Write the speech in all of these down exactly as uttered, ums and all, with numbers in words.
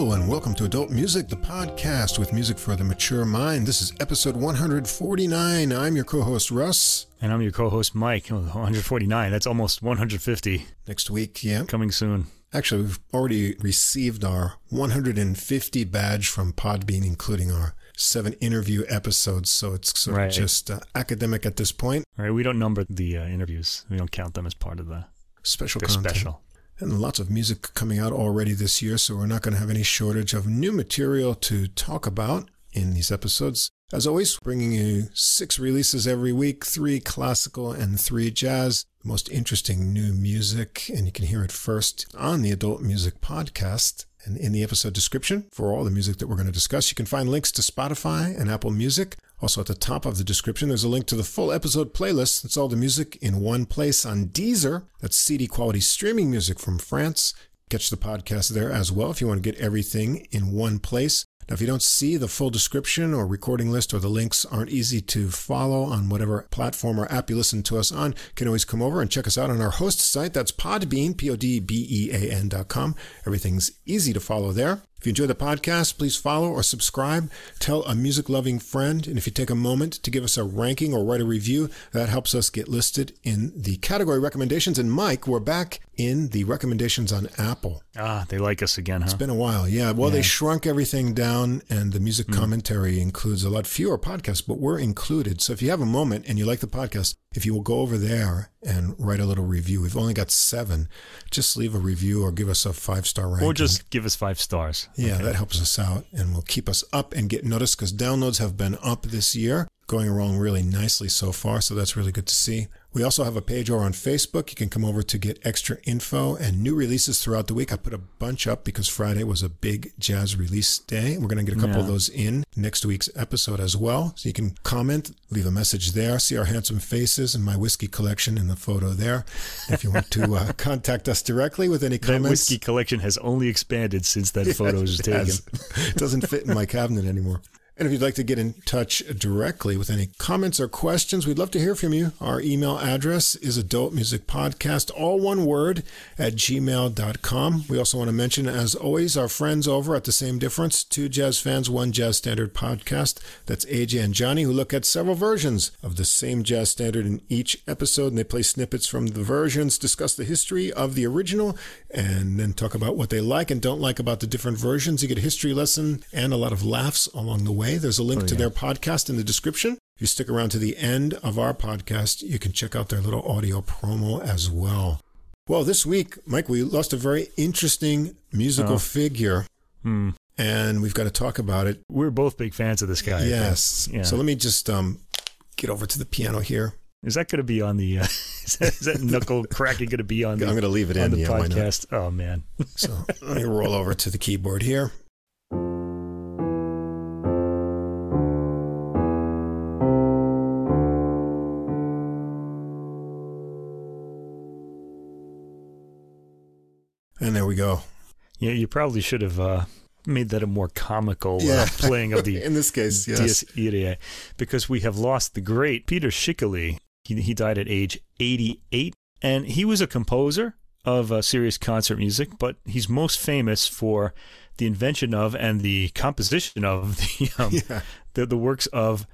Hello and welcome to Adult Music, the podcast with music for the mature mind. This is episode one forty-nine. I'm your co-host, Russ. And I'm your co-host, Mike. Oh, one forty-nine. That's almost one hundred fifty. Next week, yeah. Coming soon. Actually, we've already received our one hundred fifty badge from Podbean, including our seven interview episodes, so it's sort right. of just uh, academic at this point. Right, we don't number the uh, interviews. We don't count them as part of the special content. Special. And lots of music coming out already this year, so we're not going to have any shortage of new material to talk about in these episodes. As always, bringing you six releases every week, three classical and three jazz, the most interesting new music, and you can hear it first on the Adult Music Podcast. And in the episode description, for all the music that we're going to discuss, you can find links to Spotify and Apple Music. Also at the top of the description, there's a link to the full episode playlist. It's all the music in one place on Deezer. That's C D quality streaming music from France. Catch the podcast there as well if you want to get everything in one place. Now, if you don't see the full description or recording list, or the links aren't easy to follow on whatever platform or app you listen to us on, you can always come over and check us out on our host site. That's Podbean, P O D B E A N dot com. Everything's easy to follow there. If you enjoy the podcast, please follow or subscribe. Tell a music-loving friend. And if you take a moment to give us a ranking or write a review, that helps us get listed in the category recommendations. And Mike, we're back in the recommendations on Apple. Ah, they like us again, huh? It's been a while, yeah. Well, yeah. They shrunk everything down. And the music commentary mm. includes a lot fewer podcasts, but we're included. So if you have a moment and you like the podcast, if you will go over there and write a little review. We've only got seven. Just leave a review or give us a five-star ranking. Or just give us five stars. Yeah, okay. That helps us out and will keep us up and get noticed, because downloads have been up this year, going along really nicely so far. So that's really good to see. We also have a page over on Facebook. You can come over to get extra info and new releases throughout the week. I put a bunch up because Friday was a big jazz release day. We're going to get a couple yeah. of those in next week's episode as well. So you can comment, leave a message there, see our handsome faces and my whiskey collection in the photo there. And if you want to uh, contact us directly with any comments. That whiskey collection has only expanded since that yeah, photo was taken. It doesn't fit in my cabinet anymore. And if you'd like to get in touch directly with any comments or questions, we'd love to hear from you. Our email address is adultmusicpodcast, all one word, at gmail dot com. We also want to mention, as always, our friends over at The Same Difference, Two Jazz Fans, One Jazz Standard podcast. That's A J and Johnny, who look at several versions of the same jazz standard in each episode, and they play snippets from the versions, discuss the history of the original, and then talk about what they like and don't like about the different versions. You get a history lesson and a lot of laughs along the way. There's a link oh, yeah. to their podcast in the description. If you stick around to the end of our podcast, you can check out their little audio promo as well. Well, this week, Mike, we lost a very interesting musical oh. figure, hmm. and we've got to talk about it. We're both big fans of this guy. Yes. Yeah. So let me just um, get over to the piano here. Is that going to be on the, uh, is that, is that knuckle cracking going to be on the, I'm going to leave it in, the yeah, podcast? Oh, man. So let me roll over to the keyboard here. And there we go. Yeah, you probably should have uh, made that a more comical yeah. uh, playing of the in this case, yes. Dies Irae, because we have lost the great Peter Schickele. He, he died at age eighty-eight, and he was a composer of uh, serious concert music, but he's most famous for the invention of and the composition of the um, yeah. the, the works of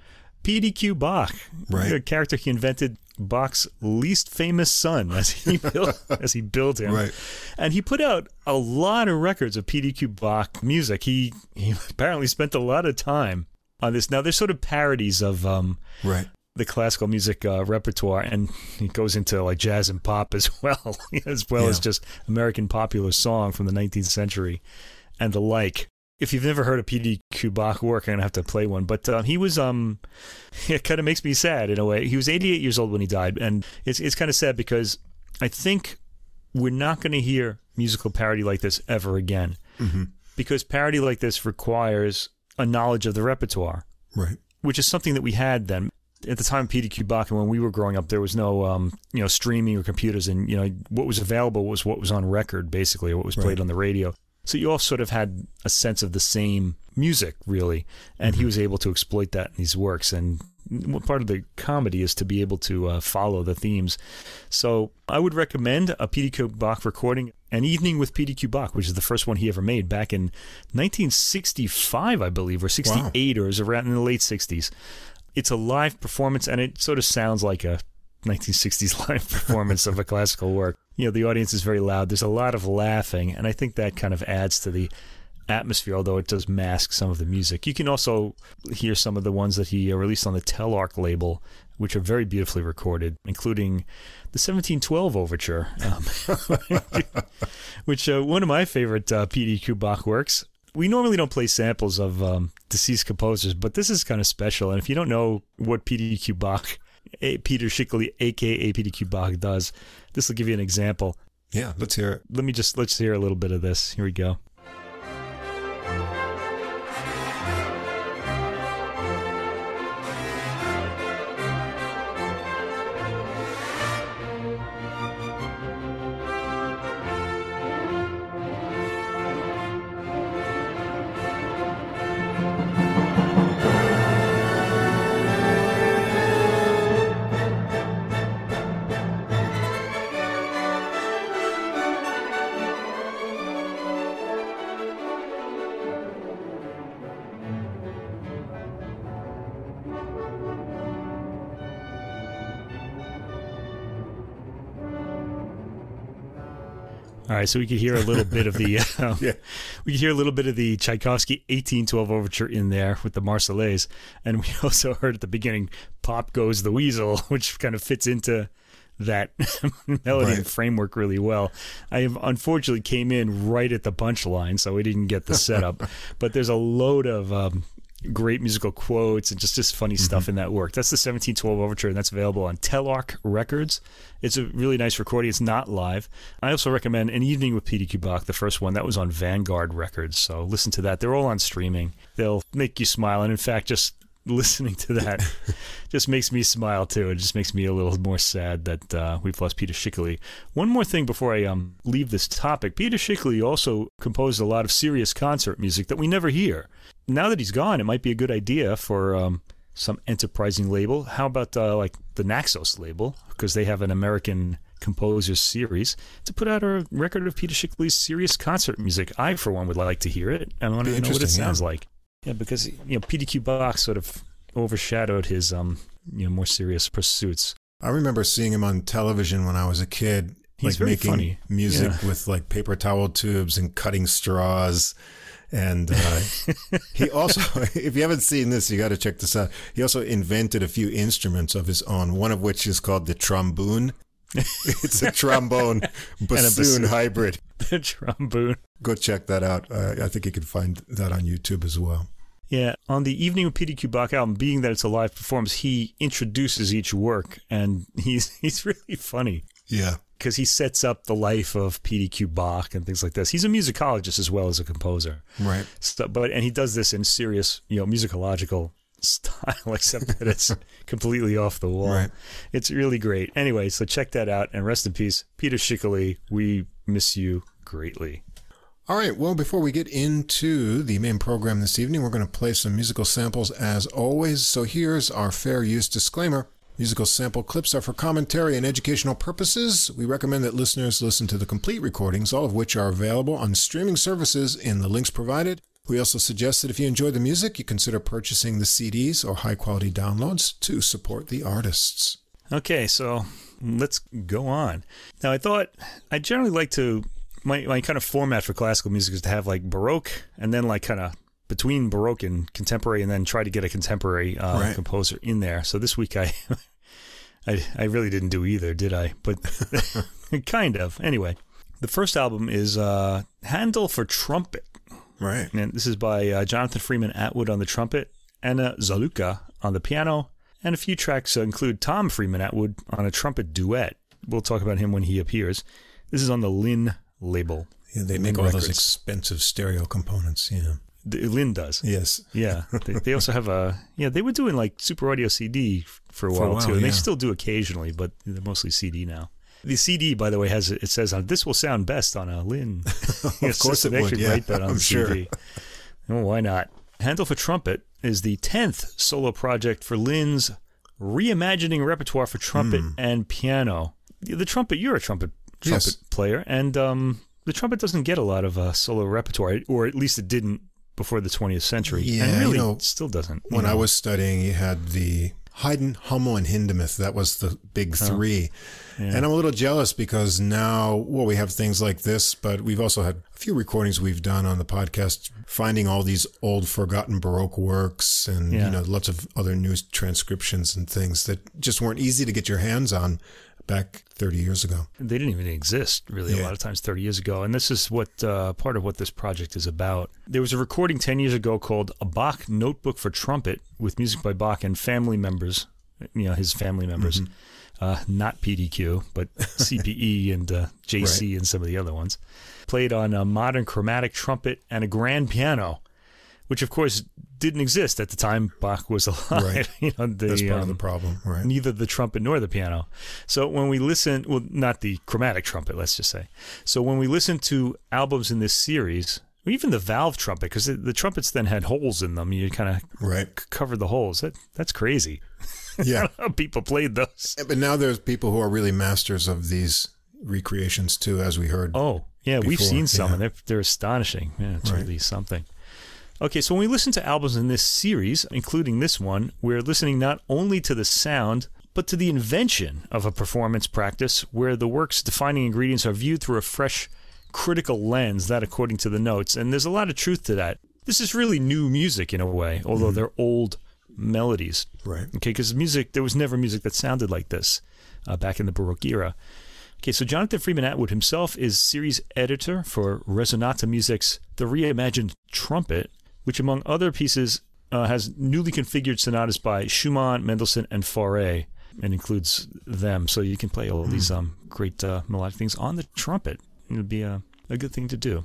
P D Q. Bach, right. A character he invented. Bach's least famous son, as he built, as he built him, right. And he put out a lot of records of P D Q. Bach music. He he apparently spent a lot of time on this. Now, they're sort of parodies of um, right. the classical music uh, repertoire, and it goes into like jazz and pop as well, as well yeah. as just American popular song from the nineteenth century and the like. If you've never heard a P D Q. Bach work, I'm going to have to play one. But uh, he was, um, it kind of makes me sad in a way. He was eighty-eight years old when he died. And it's it's kind of sad because I think we're not going to hear musical parody like this ever again. Mm-hmm. Because parody like this requires a knowledge of the repertoire. Right. Which is something that we had then. At the time of P D Q. Bach, and when we were growing up, there was no, um, you know, streaming or computers. And, you know, what was available was what was on record, basically, or what was played right. on the radio. So you all sort of had a sense of the same music, really, and mm-hmm. he was able to exploit that in these works. And part of the comedy is to be able to uh, follow the themes. So I would recommend a P D Q. Bach recording, An Evening with P D Q. Bach, which is the first one he ever made back in nineteen sixty-five, I believe, or sixty-eight, wow. Or is around in the late sixties. It's a live performance, and it sort of sounds like a nineteen sixties live performance of a classical work. You know, the audience is very loud. There's a lot of laughing, and I think that kind of adds to the atmosphere, although it does mask some of the music. You can also hear some of the ones that he released on the Telarc label, which are very beautifully recorded, including the seventeen twelve overture, um, which uh, one of my favorite uh, P D Q. Bach works. We normally don't play samples of um, deceased composers, but this is kind of special. And if you don't know what P D Q. Bach, a- Peter Schickele, a k a. P D Q. Bach, does, this will give you an example. Yeah, let's hear it. Let me just, let's hear a little bit of this. Here we go. All right, so we could hear a little bit of the uh, yeah. we could hear a little bit of the Tchaikovsky eighteen twelve overture in there with the Marseillaise, and we also heard at the beginning "Pop Goes the Weasel," which kind of fits into that melody right. and framework really well. I have, unfortunately came in right at the punchline, so we didn't get the setup. But there's a load of um, great musical quotes and just just funny mm-hmm. stuff in that work. That's the seventeen twelve overture, and that's available on Telarc Records. It's a really nice recording. It's not live. I also recommend An Evening with P D Q. Bach, the first one. That was on Vanguard Records, so listen to that. They're all on streaming. They'll make you smile, and in fact, just listening to that just makes me smile, too. It just makes me a little more sad that uh, we've lost Peter Schickele. One more thing before I um, leave this topic. Peter Schickele also composed a lot of serious concert music that we never hear. Now that he's gone, it might be a good idea for... Um, some enterprising label. How about uh, like the Naxos label, because they have an American composers series, to put out a record of Peter Schickele's serious concert music. I, for one, would like to hear it. I want to know what it sounds yeah. like. Yeah, because you know P D Q. Bach sort of overshadowed his um you know more serious pursuits. I remember seeing him on television when I was a kid, He's like making funny. music yeah. with like paper towel tubes and cutting straws. And uh, he also, if you haven't seen this, you got to check this out. He also invented a few instruments of his own, one of which is called the trombone. It's a trombone bassoon, a bassoon hybrid. The trombone. Go check that out. Uh, I think you can find that on YouTube as well. Yeah. On the Evening with P D Q. Bach album, being that it's a live performance, he introduces each work, and he's he's really funny. Yeah. Because he sets up the life of P D Q. Bach and things like this. He's a musicologist as well as a composer. Right. So, but and he does this in serious, you know, musicological style, except that it's completely off the wall. Right. It's really great. Anyway, so check that out, and rest in peace, Peter Schickele. We miss you greatly. All right. Well, before we get into the main program this evening, we're going to play some musical samples as always. So here's our fair use disclaimer. Musical sample clips are for commentary and educational purposes. We recommend that listeners listen to the complete recordings, all of which are available on streaming services in the links provided. We also suggest that if you enjoy the music, you consider purchasing the C Ds or high-quality downloads to support the artists. Okay, so let's go on. Now, I thought I generally like to, my, my kind of format for classical music is to have like Baroque and then like kind of between Baroque and contemporary, and then try to get a contemporary uh, right. composer in there. So this week I, I, I really didn't do either, did I? But kind of. Anyway, the first album is uh, Handel for Trumpet. Right. And this is by uh, Jonathan Freeman-Attwood on the trumpet, Anna Szałucka on the piano, and a few tracks include Tom Freeman-Attwood on a trumpet duet. We'll talk about him when he appears. This is on the Lynn label. Yeah, they Lynn make all Records. Those expensive stereo components, yeah. Lynn does. Yes. Yeah. They, they also have a, yeah, they were doing like Super Audio C D for a while, for a while too. And yeah. they still do occasionally, but they're mostly C D now. The C D, by the way, has, it says on, this will sound best on a Lynn. of know, course it would, yeah. Write that on I'm C D. Sure. Oh, why not? Handel for Trumpet is the tenth solo project for Lynn's reimagining repertoire for trumpet mm. and piano. The trumpet, you're a trumpet trumpet yes. player, and um, the trumpet doesn't get a lot of uh, solo repertoire, or at least it didn't before the twentieth century, yeah, and really you know, still doesn't. When know. I was studying, you had the Haydn, Hummel, and Hindemith. That was the big three. Oh, yeah. And I'm a little jealous because now, well, we have things like this, but we've also had a few recordings we've done on the podcast, finding all these old forgotten Baroque works and, yeah. you know, lots of other new transcriptions and things that just weren't easy to get your hands on back thirty years ago. They didn't even exist, really, yeah. a lot of times thirty years ago. And this is what uh, part of what this project is about. There was a recording ten years ago called A Bach Notebook for Trumpet with music by Bach and family members, you know, his family members, mm-hmm. uh, not P D Q, but C P E and uh, J C right. and some of the other ones, played on a modern chromatic trumpet and a grand piano, which, of course, didn't exist at the time Bach was alive. Right. you know, the, That's part um, of the problem, right? Neither the trumpet nor the piano. So when we listen, well, not the chromatic trumpet, let's just say. So when we listen to albums in this series, even the valve trumpet, because the, the trumpets then had holes in them. You kind of right. c- covered the holes. That, that's crazy. Yeah. I don't know how people played those. But now there's people who are really masters of these recreations, too, as we heard. Oh, yeah. Before. We've seen some, yeah. and they're, they're astonishing. Yeah, it's right. really something. Okay, so when we listen to albums in this series, including this one, we're listening not only to the sound, but to the invention of a performance practice where the work's defining ingredients are viewed through a fresh, critical lens, that according to the notes. And there's a lot of truth to that. This is really new music in a way, although mm-hmm. they're old melodies. Right. Okay, because music, there was never music that sounded like this uh, back in the Baroque era. Okay, so Jonathan Freeman-Attwood himself is series editor for Resonata Music's The Reimagined Trumpet, which, among other pieces, uh, has newly configured sonatas by Schumann, Mendelssohn, and Fauré, and includes them. So you can play all mm. these um, great uh, melodic things on the trumpet. It would be a, a good thing to do.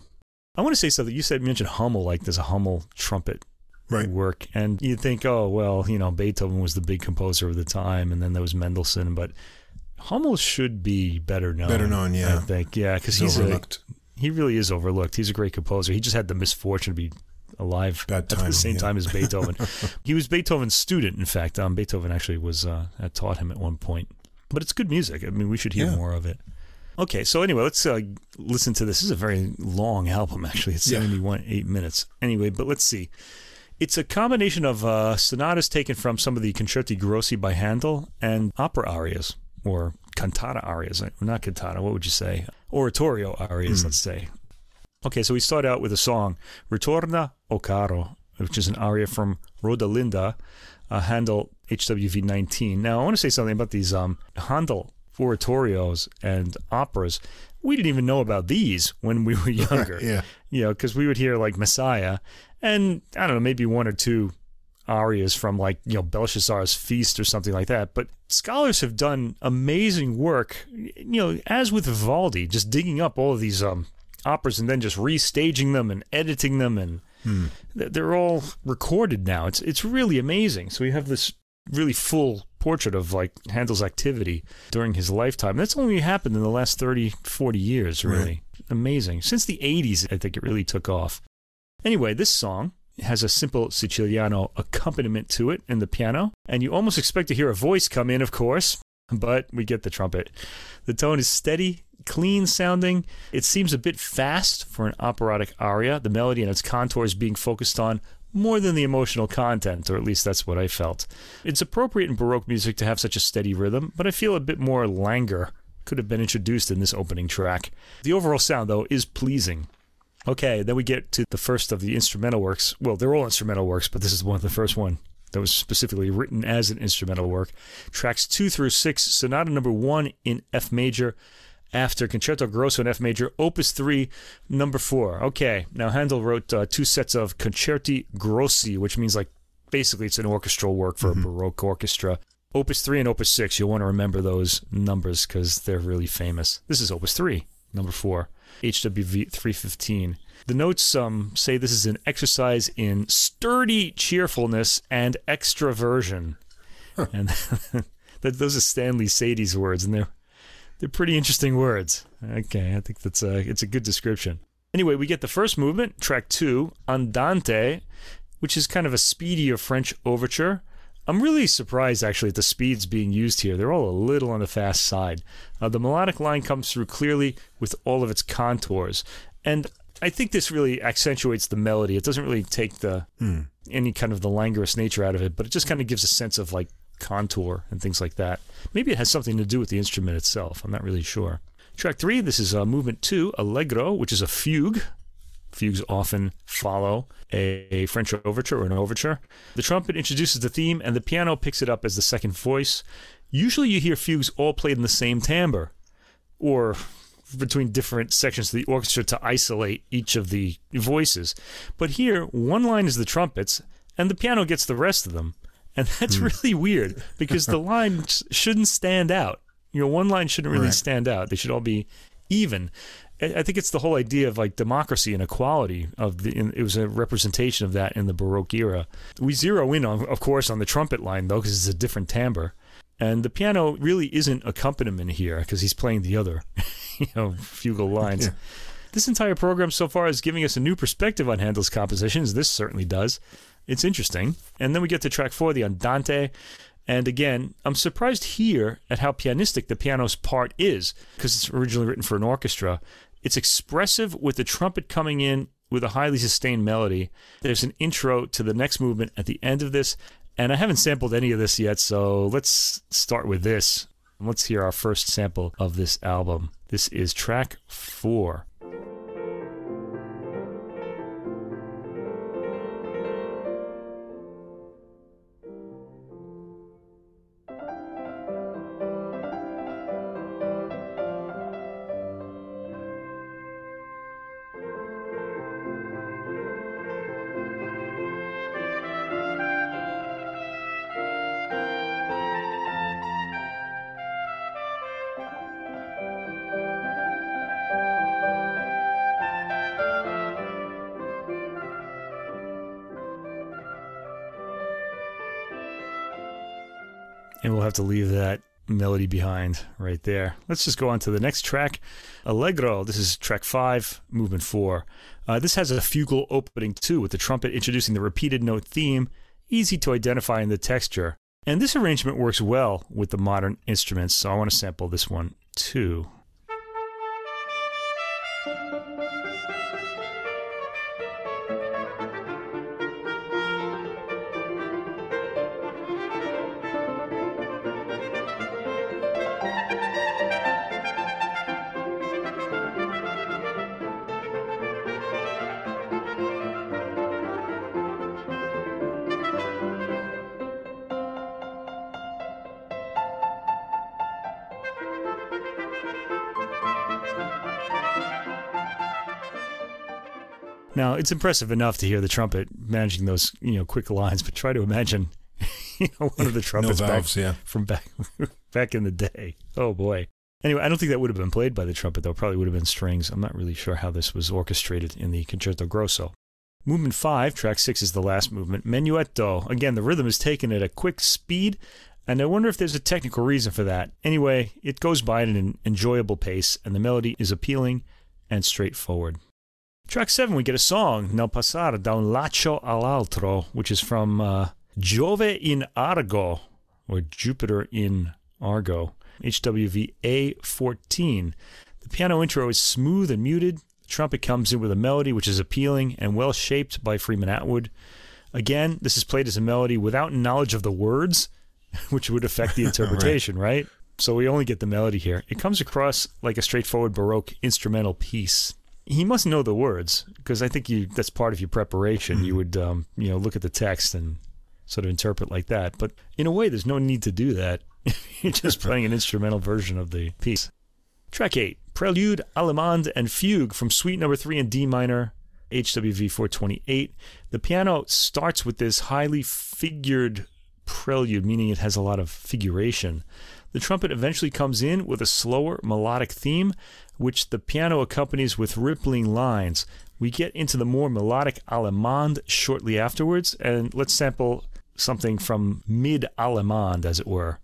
I want to say something. You said, mentioned Hummel, like there's a Hummel trumpet right. work. And you think, oh, well, you know, Beethoven was the big composer of the time, and then there was Mendelssohn. But Hummel should be better known. Better known, yeah. I think, yeah, because he's, he's a, he really is overlooked. He's a great composer. He just had the misfortune to be alive time, at the same yeah. time as Beethoven. He was Beethoven's student, in fact. Um, Beethoven actually was uh, taught him at one point. But it's good music. I mean, we should hear yeah. more of it. Okay, so anyway, let's uh, listen to this. This is a very long album, actually. It's yeah. seventy-one, eight minutes. Anyway, but let's see. It's a combination of uh, sonatas taken from some of the concerti grossi by Handel and opera arias, or cantata arias. Not cantata, what would you say? Oratorio arias, mm. let's say. Okay, so we start out with a song, Ritorna o Caro, which is an aria from Rodalinda, uh, Handel H W V nineteen. Now, I want to say something about these um, Handel oratorios and operas. We didn't even know about these when we were younger. yeah. You know, because we would hear, like, Messiah, and, I don't know, maybe one or two arias from, like, you know, Belshazzar's Feast or something like that. But scholars have done amazing work, you know, as with Vivaldi, just digging up all of these um. operas and then just restaging them and editing them, and hmm. they're all recorded now. It's it's really amazing. So we have this really full portrait of, like, Handel's activity during his lifetime. That's only happened in the last thirty, forty years, really. Right. Amazing. Since the eighties, I think it really took off. Anyway, this song has a simple Siciliano accompaniment to it in the piano, and you almost expect to hear a voice come in, of course, but we get the trumpet. The tone is steady, clean sounding. It seems a bit fast for an operatic aria, the melody and its contours being focused on more than the emotional content, or at least that's what I felt. It's appropriate in Baroque music to have such a steady rhythm, but I feel a bit more languor could have been introduced in this opening track. The overall sound, though, is pleasing. Okay, then we get to the first of the instrumental works. Well, they're all instrumental works, but this is one of the first one that was specifically written as an instrumental work. Tracks two through six, Sonata number one in F major, after Concerto Grosso in F major, Opus three, number four. Okay, now Handel wrote uh, two sets of Concerti Grossi, which means, like, basically it's an orchestral work for mm-hmm. a Baroque orchestra. Opus three and Opus six, you'll want to remember those numbers because they're really famous. This is Opus three, number four, H W V three fifteen. The notes um, say this is an exercise in sturdy cheerfulness and extraversion. Huh. And that, those are Stanley Sadie's words, and they're They're pretty interesting words. Okay, I think that's a, it's a good description. Anyway, we get the first movement, track two, Andante, which is kind of a speedier French overture, I'm really surprised, actually, at the speeds being used here. They're all a little on the fast side. Uh, the melodic line comes through clearly with all of its contours. And I think this really accentuates the melody. It doesn't really take the mm. any kind of the languorous nature out of it, but it just kind of gives a sense of, like, contour and things like that. Maybe it has something to do with the instrument itself. I'm not really sure. Track three, this is uh, movement two, Allegro, which is a fugue. Fugues often follow a, a French overture or an overture. The trumpet introduces the theme, and the piano picks it up as the second voice. Usually you hear fugues all played in the same timbre, or between different sections of the orchestra to isolate each of the voices. But here, one line is the trumpets, and the piano gets the rest of them. And that's mm. really weird, because the lines shouldn't stand out. You know, one line shouldn't really right. stand out. They should all be even. I think it's the whole idea of, like, democracy and equality. Of the, it was a representation of that in the Baroque era. We zero in, on, of course, on the trumpet line, though, because it's a different timbre. And the piano really isn't accompaniment here, because he's playing the other, you know, fugal lines. Yeah. This entire program so far is giving us a new perspective on Handel's compositions. This certainly does. It's interesting. And then we get to track four, the Andante. And again, I'm surprised here at how pianistic the piano's part is, because it's originally written for an orchestra. It's expressive, with the trumpet coming in with a highly sustained melody. There's an intro to the next movement at the end of this, and I haven't sampled any of this yet, so let's start with this. Let's hear our first sample of this album. This is track four. And we'll have to leave that melody behind right there. Let's just go on to the next track, Allegro. This is track five, movement four. Uh, this has a fugal opening too, with the trumpet introducing the repeated note theme, easy to identify in the texture. And this arrangement works well with the modern instruments, so I want to sample this one too. Now, it's impressive enough to hear the trumpet managing those, you know, quick lines, but try to imagine, you know, one of the trumpets no valves, back, yeah. from back back in the day. Oh, boy. Anyway, I don't think that would have been played by the trumpet, though. Probably would have been strings. I'm not really sure how this was orchestrated in the Concerto Grosso. Movement five, track six, is the last movement, Menuetto. Again, the rhythm is taken at a quick speed, and I wonder if there's a technical reason for that. Anyway, it goes by at an enjoyable pace, and the melody is appealing and straightforward. Track seven, we get a song, Nel passare da un laccio all'altro, which is from uh, Giove in Argo, or Jupiter in Argo, H W V A fourteen. The piano intro is smooth and muted. The trumpet comes in with a melody which is appealing and well-shaped by Freeman-Attwood. Again, this is played as a melody without knowledge of the words, which would affect the interpretation, right. right? So we only get the melody here. It comes across like a straightforward Baroque instrumental piece. He must know the words, because I think you, that's part of your preparation. You would, um, you know, look at the text and sort of interpret like that. But in a way, there's no need to do that. You're just playing an instrumental version of the piece. Track eight, Prelude, Allemande, and Fugue from Suite Number Three in D minor, H W V four twenty-eight. The piano starts with this highly figured prelude, meaning it has a lot of figuration. The trumpet eventually comes in with a slower melodic theme, which the piano accompanies with rippling lines. We get into the more melodic Allemande shortly afterwards, and let's sample something from mid-Allemande, as it were.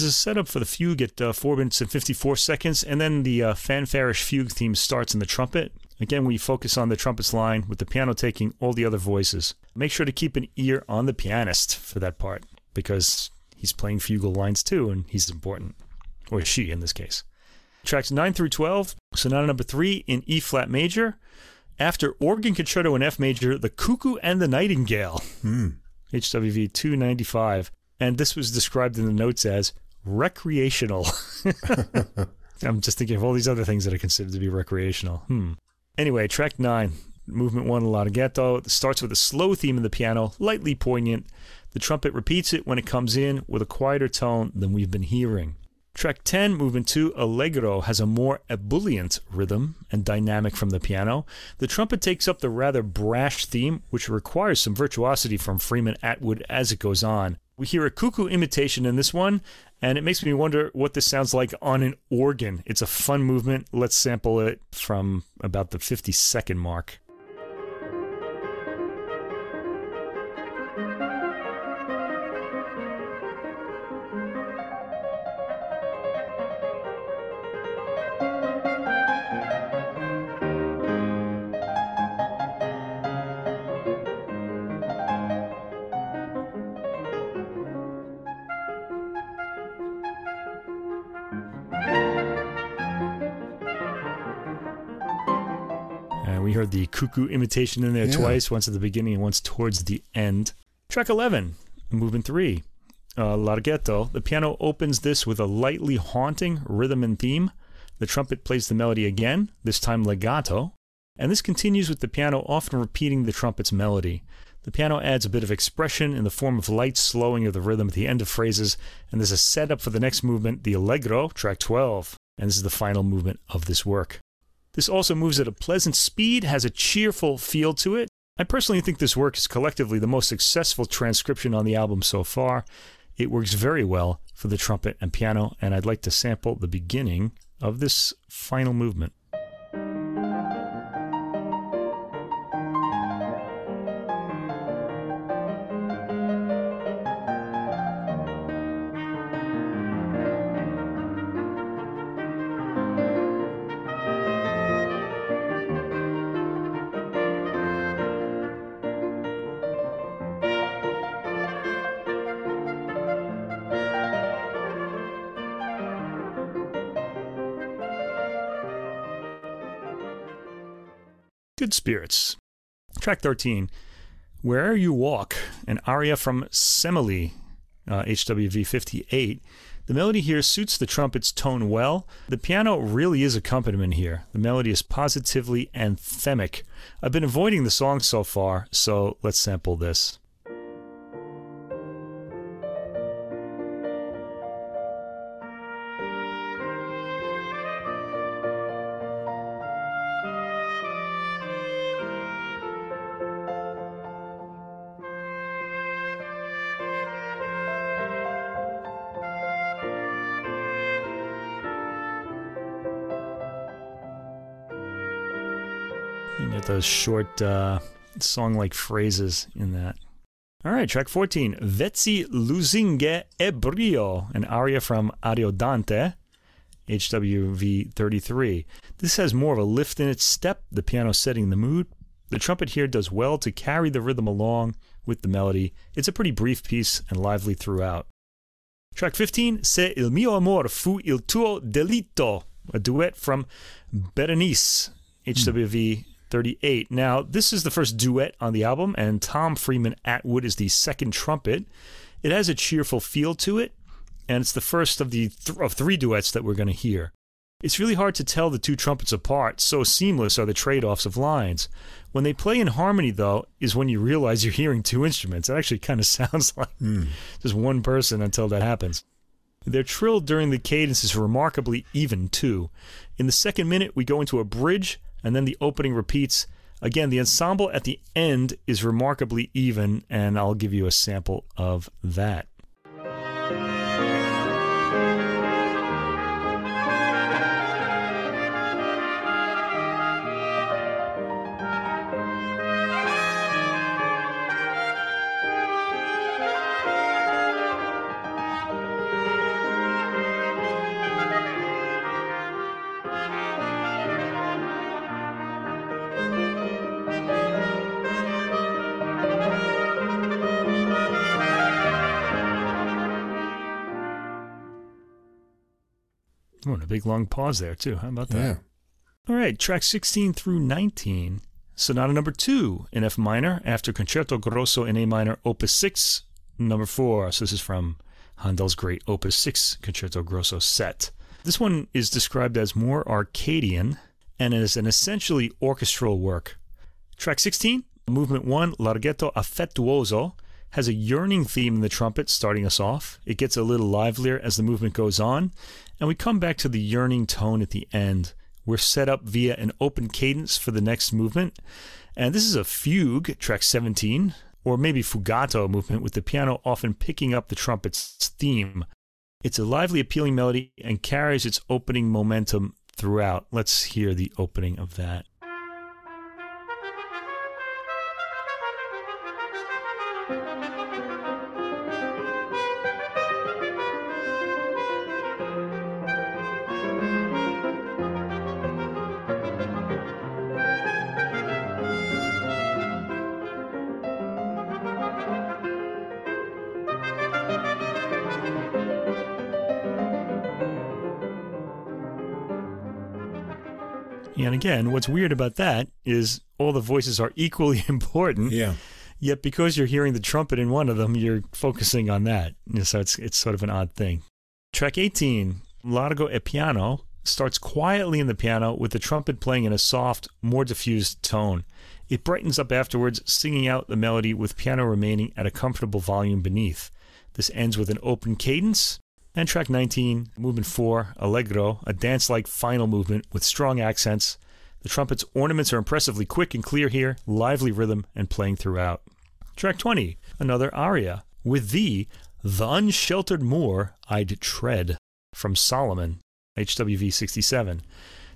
There's a setup for the fugue at uh, four minutes and fifty-four seconds, and then the uh, fanfarish fugue theme starts in the trumpet. Again, we focus on the trumpet's line, with the piano taking all the other voices. Make sure to keep an ear on the pianist for that part, because he's playing fugal lines too, and he's important. Or she, in this case. Tracks nine through twelve, Sonata number three in E-flat major. After Organ Concerto in F major, The Cuckoo and the Nightingale, mm. H W V two ninety-five. And this was described in the notes as recreational. I'm just thinking of all these other things that are considered to be recreational. Hmm. Anyway, track nine, movement one, Larghetto, starts with a slow theme of the piano, lightly poignant. The trumpet repeats it when it comes in with a quieter tone than we've been hearing. Track ten, movement two, Allegro, has a more ebullient rhythm and dynamic from the piano. The trumpet takes up the rather brash theme, which requires some virtuosity from Freeman-Attwood as it goes on. We hear a cuckoo imitation in this one, and it makes me wonder what this sounds like on an organ. It's a fun movement. Let's sample it from about the fifty-second mark. The cuckoo imitation in there yeah. twice, once at the beginning and once towards the end. Track eleven, movement three, uh, Larghetto. The piano opens this with a lightly haunting rhythm and theme. The trumpet plays the melody again, this time legato, and this continues with the piano often repeating the trumpet's melody. The piano adds a bit of expression in the form of light slowing of the rhythm at the end of phrases, and there's a setup for the next movement, the Allegro, track twelve, and this is the final movement of this work. This also moves at a pleasant speed, has a cheerful feel to it. I personally think this work is collectively the most successful transcription on the album so far. It works very well for the trumpet and piano, and I'd like to sample the beginning of this final movement. Good spirits. Track thirteen, Where'er You Walk, an aria from Semele, uh, H W V fifty-eight. The melody here suits the trumpet's tone well. The piano really is accompaniment here. The melody is positively anthemic. I've been avoiding the song so far, so let's sample this. Those short uh, song-like phrases in that. All right, track fourteen, Vezzi lusinghe ebrio, an aria from Ariodante, H W V thirty-three. This has more of a lift in its step, the piano setting the mood. The trumpet here does well to carry the rhythm along with the melody. It's a pretty brief piece and lively throughout. Track fifteen, Se il mio amor fu il tuo delitto, a duet from Berenice, H W V thirty-eight. Now, this is the first duet on the album, and Tom Freeman-Attwood is the second trumpet. It has a cheerful feel to it, and it's the first of the th- of three duets that we're going to hear. It's really hard to tell the two trumpets apart, so seamless are the trade-offs of lines. When they play in harmony, though, is when you realize you're hearing two instruments. It actually kind of sounds like mm. just one person until that happens. Their trill during the cadence is remarkably even, too. In the second minute, we go into a bridge, and then the opening repeats. Again, the ensemble at the end is remarkably even, and I'll give you a sample of that. Oh, and a big long pause there, too. How about that? Yeah. All right, track sixteen through nineteen, Sonata number two in F minor, after Concerto Grosso in A minor, Opus six, number four. So this is from Handel's great Opus six Concerto Grosso set. This one is described as more Arcadian and is an essentially orchestral work. Track sixteen, Movement one, Larghetto Affettuoso, has a yearning theme in the trumpet starting us off. It gets a little livelier as the movement goes on, and we come back to the yearning tone at the end. We're set up via an open cadence for the next movement, and this is a fugue, track seventeen, or maybe fugato movement, with the piano often picking up the trumpet's theme. It's a lively, appealing melody and carries its opening momentum throughout. Let's hear the opening of that. And again, what's weird about that is all the voices are equally important. Yeah. Yet because you're hearing the trumpet in one of them, you're focusing on that. So it's it's sort of an odd thing. Track eighteen, Largo e Piano, starts quietly in the piano with the trumpet playing in a soft, more diffused tone. It brightens up afterwards, singing out the melody with piano remaining at a comfortable volume beneath. This ends with an open cadence. And track nineteen, movement four, Allegro, a dance-like final movement with strong accents. The trumpet's ornaments are impressively quick and clear here, lively rhythm and playing throughout. Track twenty, another aria, With Thee, the unsheltered moor I'd tread, from Solomon, H W V sixty-seven.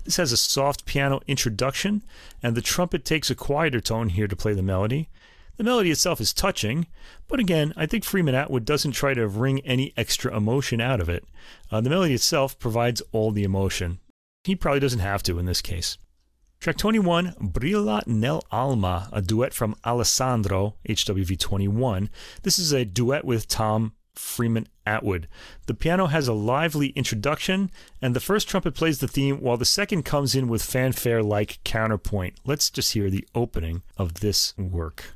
This has a soft piano introduction, and the trumpet takes a quieter tone here to play the melody. The melody itself is touching, but again, I think Freeman-Attwood doesn't try to wring any extra emotion out of it. Uh, the melody itself provides all the emotion. He probably doesn't have to in this case. Track twenty-one, Brilla nel Alma, a duet from Alessandro, H W V twenty-one. This is a duet with Tom Freeman-Attwood. The piano has a lively introduction, and the first trumpet plays the theme while the second comes in with fanfare-like counterpoint. Let's just hear the opening of this work.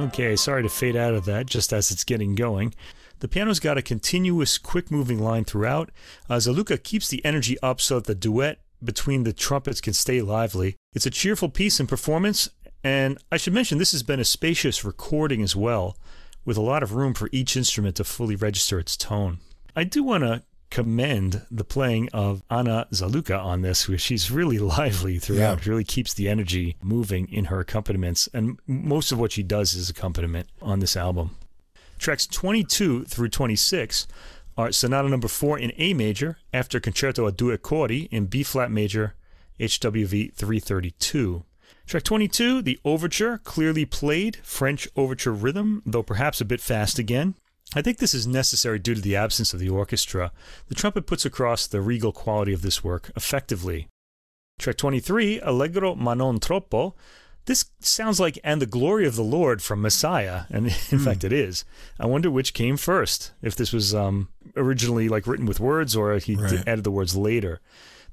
Okay, sorry to fade out of that just as it's getting going. The piano's got a continuous, quick-moving line throughout. Uh, Szałucka keeps the energy up so that the duet between the trumpets can stay lively. It's a cheerful piece and performance, and I should mention this has been a spacious recording as well, with a lot of room for each instrument to fully register its tone. I do want to commend the playing of Anna Szałucka on this, where she's really lively throughout, yeah. Really keeps the energy moving in her accompaniments, and most of what she does is accompaniment on this album. Tracks twenty-two through twenty-six are Sonata number four in A major, after Concerto a Due Cordi in B-flat major, H W V three thirty-two. Track twenty-two, the overture, clearly played, French overture rhythm, though perhaps a bit fast again. I think this is necessary due to the absence of the orchestra. The trumpet puts across the regal quality of this work effectively. Track twenty-three, Allegro ma non troppo. This sounds like And the Glory of the Lord from Messiah, and in mm. fact it is. I wonder which came first, if this was um, originally like written with words or he right. added the words later.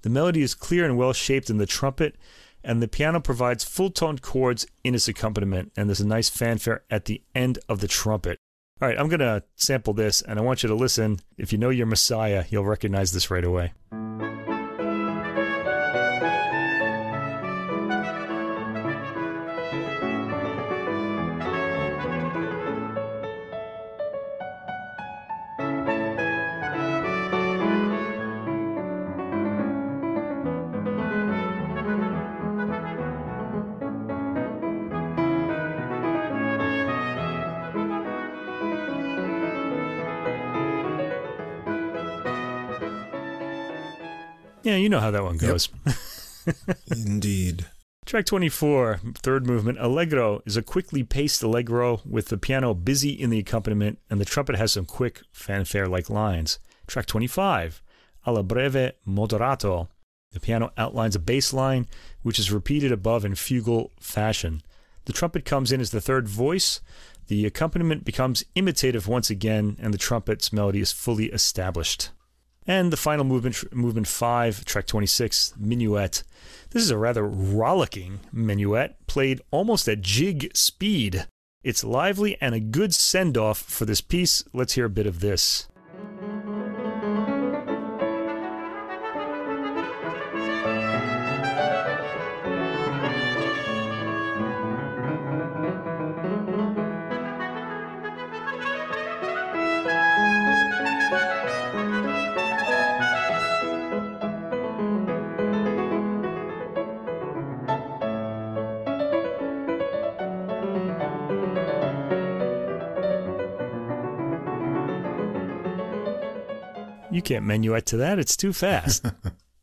The melody is clear and well-shaped in the trumpet, and the piano provides full-toned chords in its accompaniment, and there's a nice fanfare at the end of the trumpet. All right, I'm going to sample this, and I want you to listen. If you know your Messiah, you'll recognize this right away. Yeah, you know how that one goes. Yep. Indeed. Track twenty-four, third movement, Allegro, is a quickly paced allegro with the piano busy in the accompaniment, and the trumpet has some quick, fanfare-like lines. Track twenty-five, Alla breve moderato. The piano outlines a bass line, which is repeated above in fugal fashion. The trumpet comes in as the third voice. The accompaniment becomes imitative once again, and the trumpet's melody is fully established. And the final movement, movement five, track twenty-six, Minuet. This is a rather rollicking minuet, played almost at jig speed. It's lively and a good send-off for this piece. Let's hear a bit of this. You can't minuet to that. It's too fast.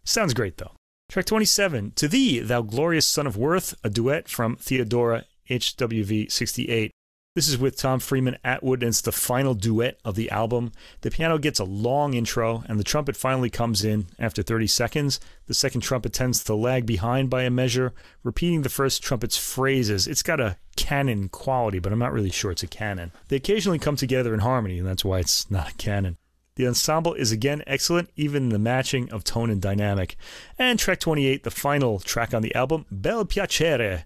Sounds great, though. Track twenty-seven, To Thee, Thou Glorious Son of Worth, a duet from Theodora, H W V sixty-eight. This is with Tom Freeman-Attwood, and it's the final duet of the album. The piano gets a long intro, and the trumpet finally comes in after thirty seconds. The second trumpet tends to lag behind by a measure, repeating the first trumpet's phrases. It's got a canon quality, but I'm not really sure it's a canon. They occasionally come together in harmony, and that's why it's not a canon. The ensemble is again excellent, even in the matching of tone and dynamic. And track twenty-eight, the final track on the album, Bel Piacere,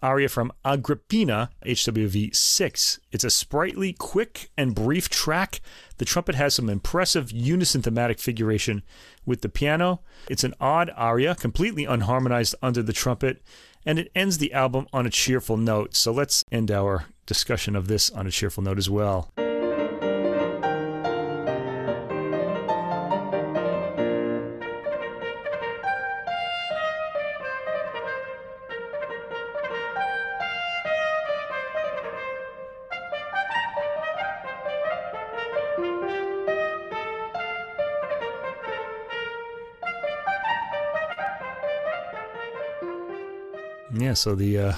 aria from Agrippina, H W V six. It's a sprightly, quick, and brief track. The trumpet has some impressive unison thematic figuration with the piano. It's an odd aria, completely unharmonized under the trumpet, and it ends the album on a cheerful note. So let's end our discussion of this on a cheerful note as well. Yeah, so the uh,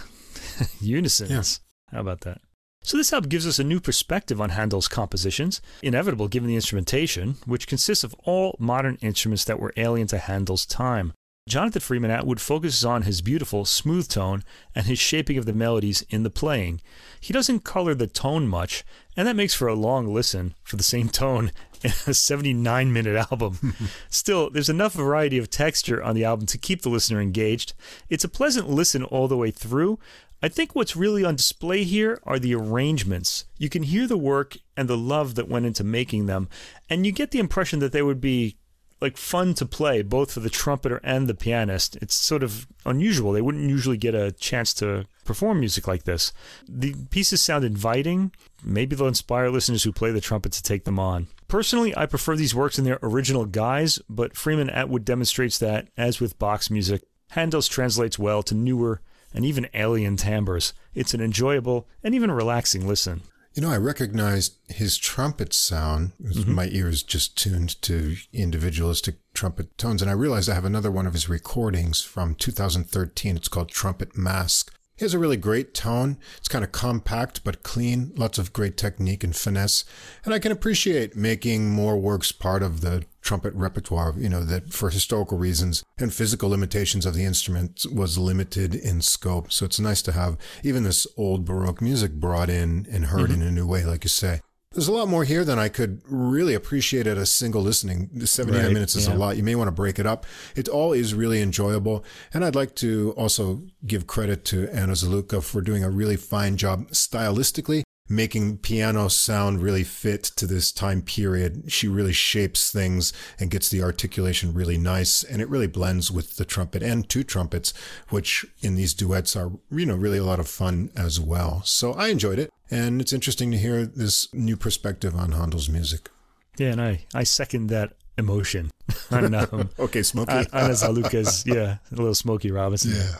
unisons. Yeah. How about that? So this album gives us a new perspective on Handel's compositions, inevitable given the instrumentation, which consists of all modern instruments that were alien to Handel's time. Jonathan Freeman-Attwood focuses on his beautiful, smooth tone and his shaping of the melodies in the playing. He doesn't color the tone much, and that makes for a long listen for the same tone in a seventy-nine minute album. Still, there's enough variety of texture on the album to keep the listener engaged. It's a pleasant listen all the way through. I think what's really on display here are the arrangements. You can hear the work and the love that went into making them, and you get the impression that they would be like fun to play, both for the trumpeter and the pianist. It's sort of unusual. They wouldn't usually get a chance to perform music like this. The pieces sound inviting. Maybe they'll inspire listeners who play the trumpet to take them on. Personally, I prefer these works in their original guise, but Freeman-Attwood demonstrates that, as with Bach's music, Handel translates well to newer and even alien timbres. It's an enjoyable and even relaxing listen. You know, I recognized his trumpet sound. Mm-hmm. My ear is just tuned to individualistic trumpet tones. And I realized I have another one of his recordings from two thousand thirteen. It's called Trumpet Masque. He has a really great tone. It's kind of compact but clean. Lots of great technique and finesse. And I can appreciate making more works part of the trumpet repertoire, you know, that for historical reasons and physical limitations of the instrument was limited in scope. So it's nice to have even this old Baroque music brought in and heard mm-hmm. in a new way, like you say. There's a lot more here than I could really appreciate at a single listening. seventy-nine right. minutes is yeah. a lot. You may want to break it up. It all is really enjoyable. And I'd like to also give credit to Anna Szałucka for doing a really fine job stylistically, making piano sound really fit to this time period. She really shapes things and gets the articulation really nice. And it really blends with the trumpet and two trumpets, which in these duets are, you know, really a lot of fun as well. So I enjoyed it. And it's interesting to hear this new perspective on Handel's music. Yeah, and I, I second that emotion. I don't know. Okay, Smokey. Anna Szałucka's, yeah, a little Smokey Robinson. Yeah.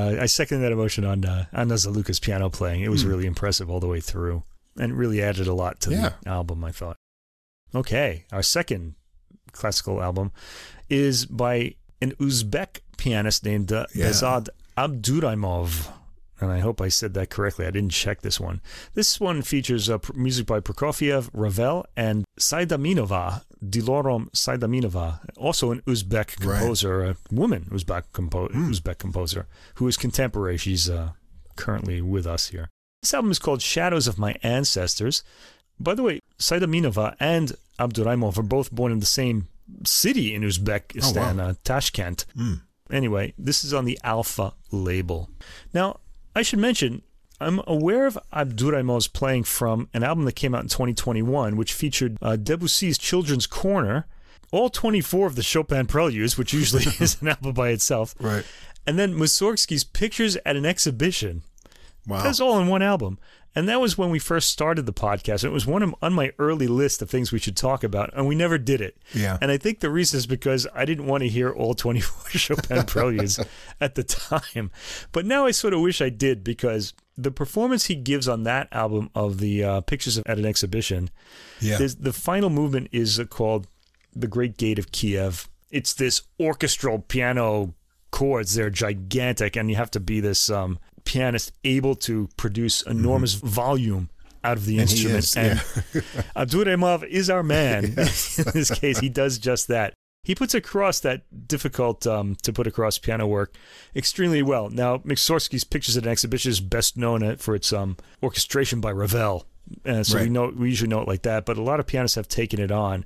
Uh, I second that emotion on uh, Anna Szałucka's piano playing. It was mm. really impressive all the way through and really added a lot to yeah. the album, I thought. Okay, our second classical album is by an Uzbek pianist named uh, yeah. Behzod Abduraimov. And I hope I said that correctly. I didn't check this one. This one features uh, music by Prokofiev, Ravel, and Saidaminova, Dilorom Saidaminova, also an Uzbek composer, right. a woman Uzbek, compo- mm. Uzbek composer, who is contemporary. She's uh, currently with us here. This album is called Shadows of My Ancestors. By the way, Saidaminova and Abduraimov are both born in the same city in Uzbekistan, oh, wow. uh, Tashkent. Mm. Anyway, this is on the Alpha label. Now, I should mention, I'm aware of Abduraimov's playing from an album that came out in twenty twenty-one, which featured uh, Debussy's Children's Corner, all twenty-four of the Chopin Preludes, which usually is an album by itself, right? And then Mussorgsky's Pictures at an Exhibition. Wow. That's all in one album. And that was when we first started the podcast. It was one of, on my early list of things we should talk about, and we never did it. Yeah. And I think the reason is because I didn't want to hear all twenty-four Chopin Preludes at the time. But now I sort of wish I did, because the performance he gives on that album of the uh, Pictures at an Exhibition, yeah. the final movement is called The Great Gate of Kiev. It's this orchestral piano chords. They're gigantic, and you have to be this... Um, pianist able to produce enormous mm-hmm. volume out of the and instrument. Is, and yeah. Abduraimov is our man. Yes. In this case, he does just that. He puts across that difficult um, to put across piano work extremely well. Now, Mussorgsky's Pictures at an Exhibition is best known for its um, orchestration by Ravel. Uh, so right. we know we usually know it like that, but a lot of pianists have taken it on.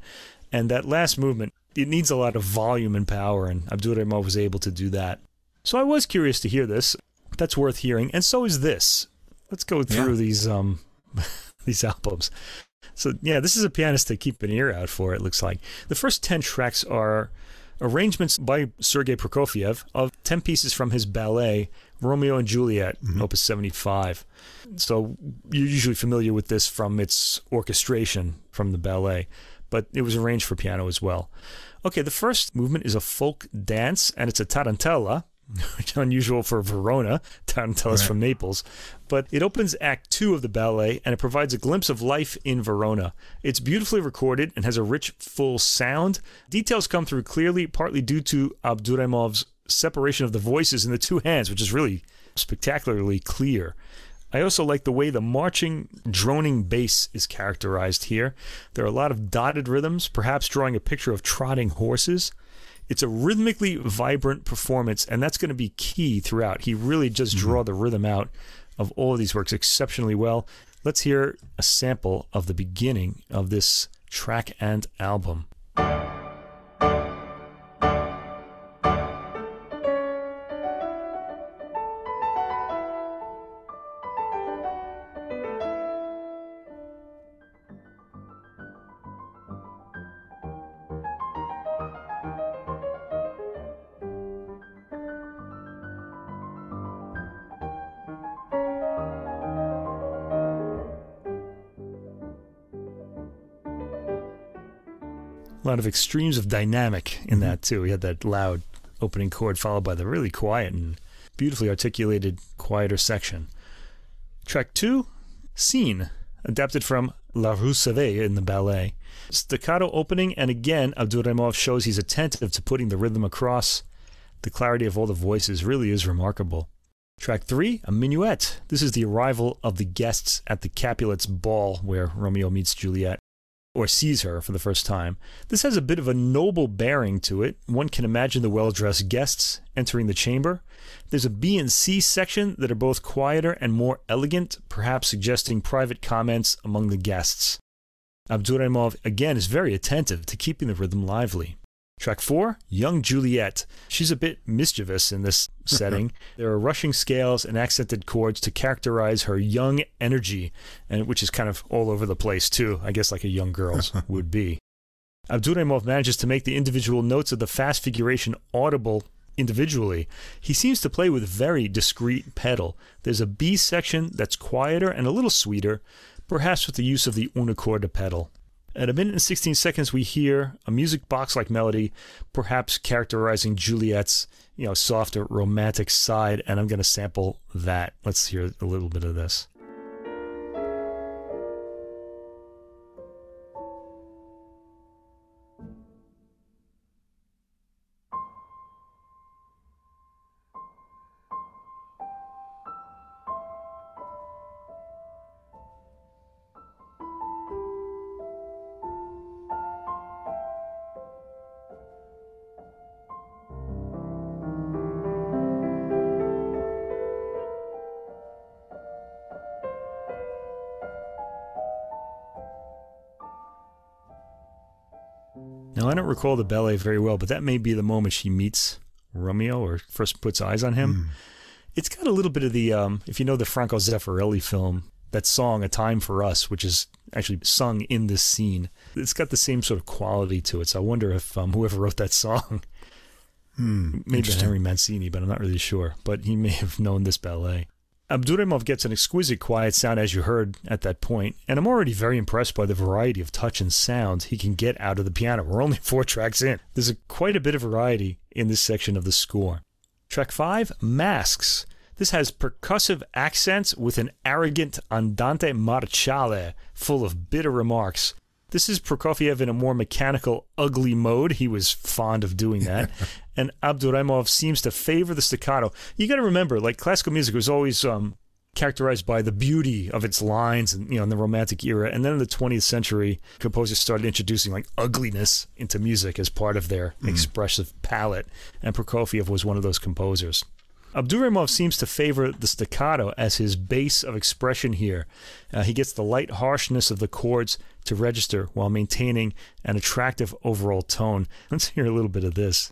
And that last movement, it needs a lot of volume and power, and Abduraimov was able to do that. So I was curious to hear this. That's worth hearing, and so is this. Let's go through yeah. these um, these albums. So, yeah, this is a pianist to keep an ear out for, it looks like. The first ten tracks are arrangements by Sergei Prokofiev of ten pieces from his ballet, Romeo and Juliet, mm-hmm. Opus seventy-five. So you're usually familiar with this from its orchestration from the ballet, but it was arranged for piano as well. Okay, the first movement is a folk dance, and it's a tarantella, which is unusual for Verona, tarantellas right. from Naples. But it opens Act Two of the ballet, and it provides a glimpse of life in Verona. It's beautifully recorded and has a rich, full sound. Details come through clearly, partly due to Abduraimov's separation of the voices in the two hands, which is really spectacularly clear. I also like the way the marching, droning bass is characterized here. There are a lot of dotted rhythms, perhaps drawing a picture of trotting horses. It's a rhythmically vibrant performance, and that's going to be key throughout. He really just mm-hmm. draw the rhythm out of all of these works exceptionally well. Let's hear a sample of the beginning of this track and album. A lot of extremes of dynamic in that too. We had that loud opening chord followed by the really quiet and beautifully articulated quieter section. Track two, Scene, adapted from La Rue Savée in the ballet. Staccato opening, and again Abduraimov shows he's attentive to putting the rhythm across. The clarity of all the voices really is remarkable. Track three, a minuet. This is the arrival of the guests at the Capulets' ball where Romeo meets Juliet, or sees her for the first time. This has a bit of a noble bearing to it. One can imagine the well-dressed guests entering the chamber. There's a B and C section that are both quieter and more elegant, perhaps suggesting private comments among the guests. Abduraimov, again, is very attentive to keeping the rhythm lively. Track four, Young Juliet. She's a bit mischievous in this setting. There are rushing scales and accented chords to characterize her young energy, and which is kind of all over the place too, I guess like a young girl's would be. Abduraimov manages to make the individual notes of the fast figuration audible individually. He seems to play with very discreet pedal. There's a B section that's quieter and a little sweeter, perhaps with the use of the unicorda pedal. At a minute and sixteen seconds, we hear a music box-like melody, perhaps characterizing Juliet's, you know, softer romantic side, and I'm going to sample that. Let's hear a little bit of this. Now, I don't recall the ballet very well, but that may be the moment she meets Romeo or first puts eyes on him. Mm. It's got a little bit of the, um, if you know the Franco Zeffirelli film, that song, A Time for Us, which is actually sung in this scene. It's got the same sort of quality to it. So I wonder if um, whoever wrote that song, hmm, maybe Henry Mancini, but I'm not really sure. But he may have known this ballet. Abduraimov gets an exquisite quiet sound, as you heard at that point, and I'm already very impressed by the variety of touch and sounds he can get out of the piano. We're only four tracks in. There's a, quite a bit of variety in this section of the score. Track five, Masks. This has percussive accents with an arrogant andante marciale full of bitter remarks. This is Prokofiev in a more mechanical, ugly mode. He was fond of doing that. And Abduraimov seems to favor the staccato. You got to remember, like, classical music was always um, characterized by the beauty of its lines, and, you know, in the Romantic era. And then in the twentieth century, composers started introducing, like, ugliness into music as part of their mm. expressive palette. And Prokofiev was one of those composers. Abduraimov seems to favor the staccato as his base of expression here. Uh, he gets the light harshness of the chords to register while maintaining an attractive overall tone. Let's hear a little bit of this.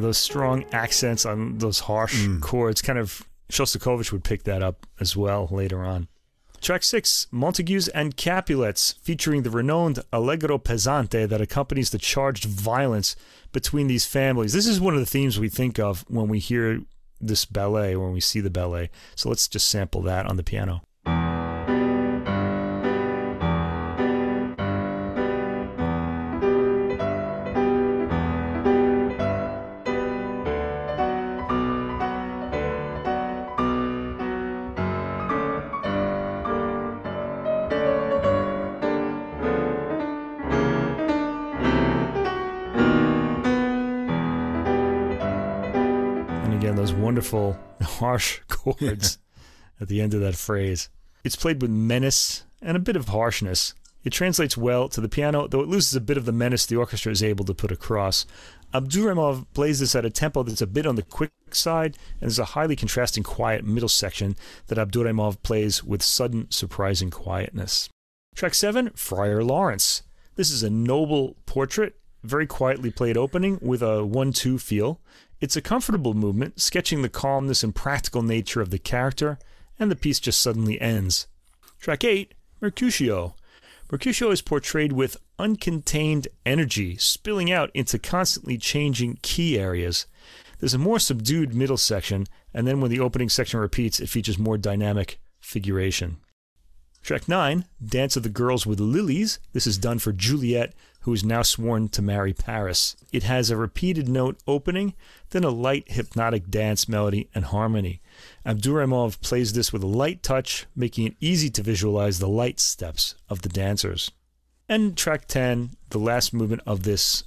Those strong accents on those harsh mm. chords, kind of Shostakovich would pick that up as well later on. Track six, Montagues and Capulets, featuring the renowned Allegro Pesante that accompanies the charged violence between these families. This is one of the themes we think of when we hear this ballet, when we see the ballet. So let's just sample that on the piano. Wonderful, harsh chords at the end of that phrase. It's played with menace and a bit of harshness. It translates well to the piano, though it loses a bit of the menace the orchestra is able to put across. Abduraimov plays this at a tempo that's a bit on the quick side, and there's a highly contrasting quiet middle section that Abduraimov plays with sudden, surprising quietness. Track seven, Friar Lawrence. This is a noble portrait, very quietly played opening with a one two feel. It's a comfortable movement, sketching the calmness and practical nature of the character, and the piece just suddenly ends. Track eight, Mercutio. Mercutio is portrayed with uncontained energy, spilling out into constantly changing key areas. There's a more subdued middle section, and then when the opening section repeats, it features more dynamic figuration. Track nine, Dance of the Girls with Lilies. This is done for Juliet, who is now sworn to marry Paris. It has a repeated note opening, then a light hypnotic dance melody and harmony. Abduraimov plays this with a light touch, making it easy to visualize the light steps of the dancers. And track ten, the last movement of this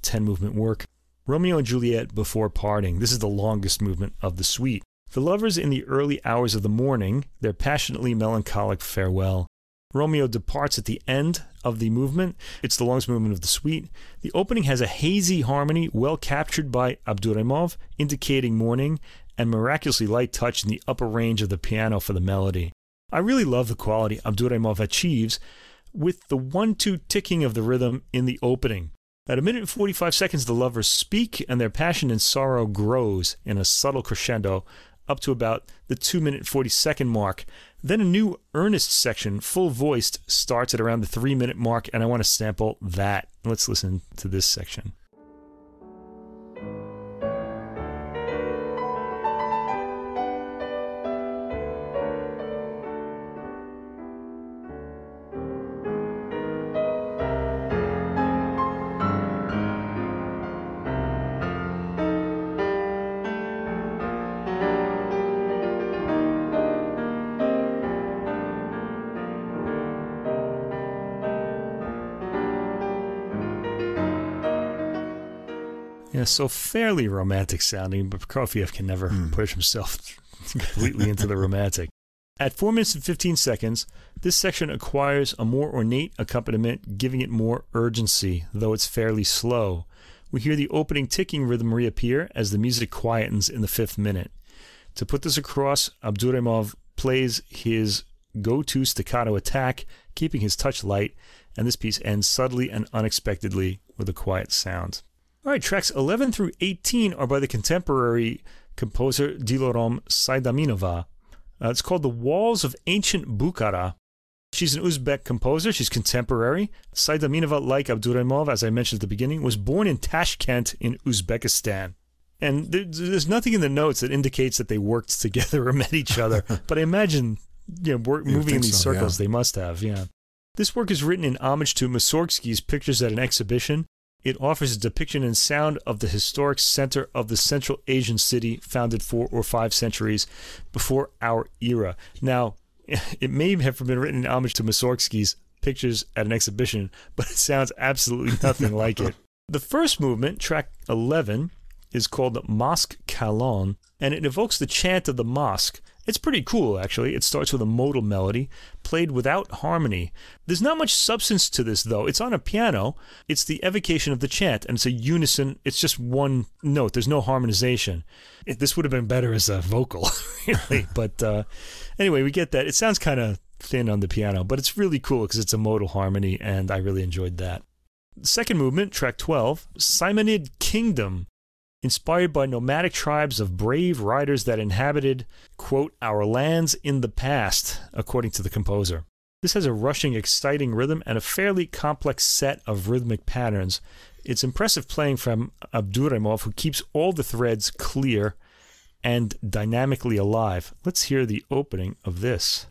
ten-movement work, Romeo and Juliet Before Parting. This is the longest movement of the suite. The lovers in the early hours of the morning, their passionately melancholic farewell. Romeo departs at the end of the movement. It's the longest movement of the suite. The opening has a hazy harmony well captured by Abduraimov, indicating morning, and miraculously light touch in the upper range of the piano for the melody. I really love the quality Abduraimov achieves with the one two ticking of the rhythm in the opening. At a minute and forty-five seconds, the lovers speak, and their passion and sorrow grows in a subtle crescendo up to about the two minute forty second mark. Then a new earnest section, full-voiced, starts at around the three minute mark, and I want to sample that. Let's listen to this section. you know, so fairly romantic sounding, but Prokofiev can never mm. push himself completely into the romantic. At four minutes and fifteen seconds, this section acquires a more ornate accompaniment, giving it more urgency, though it's fairly slow. We hear the opening ticking rhythm reappear as the music quietens in the fifth minute. To put this across, Abduraimov plays his go-to staccato attack, keeping his touch light, and this piece ends subtly and unexpectedly with a quiet sound. All right, tracks eleven through eighteen are by the contemporary composer Dilorom Saidaminova. Uh, it's called The Walls of Ancient Bukhara. She's an Uzbek composer. She's contemporary. Saidaminova, like Abduraimov, as I mentioned at the beginning, was born in Tashkent in Uzbekistan. And there, there's nothing in the notes that indicates that they worked together or met each other. But I imagine, you know, work, moving in these so, circles, yeah. They must have, yeah. This work is written in homage to Mussorgsky's Pictures at an Exhibition. It offers a depiction and sound of the historic center of the Central Asian city founded four or five centuries before our era. Now, it may have been written in homage to Mussorgsky's Pictures at an Exhibition, but it sounds absolutely nothing like it. The first movement, track eleven, is called Mosque Kalon, and it evokes the chant of the mosque. It's pretty cool, actually. It starts with a modal melody, played without harmony. There's not much substance to this, though. It's on a piano. It's the evocation of the chant, and it's a unison. It's just one note. There's no harmonization. It, this would have been better as a vocal, really. But uh, anyway, we get that. It sounds kind of thin on the piano, but it's really cool because it's a modal harmony, and I really enjoyed that. Second movement, track twelve, Saimanid Kingdom. Inspired by nomadic tribes of brave riders that inhabited, quote, our lands in the past, according to the composer. This has a rushing, exciting rhythm and a fairly complex set of rhythmic patterns. It's impressive playing from Abduraimov, who keeps all the threads clear and dynamically alive. Let's hear the opening of this.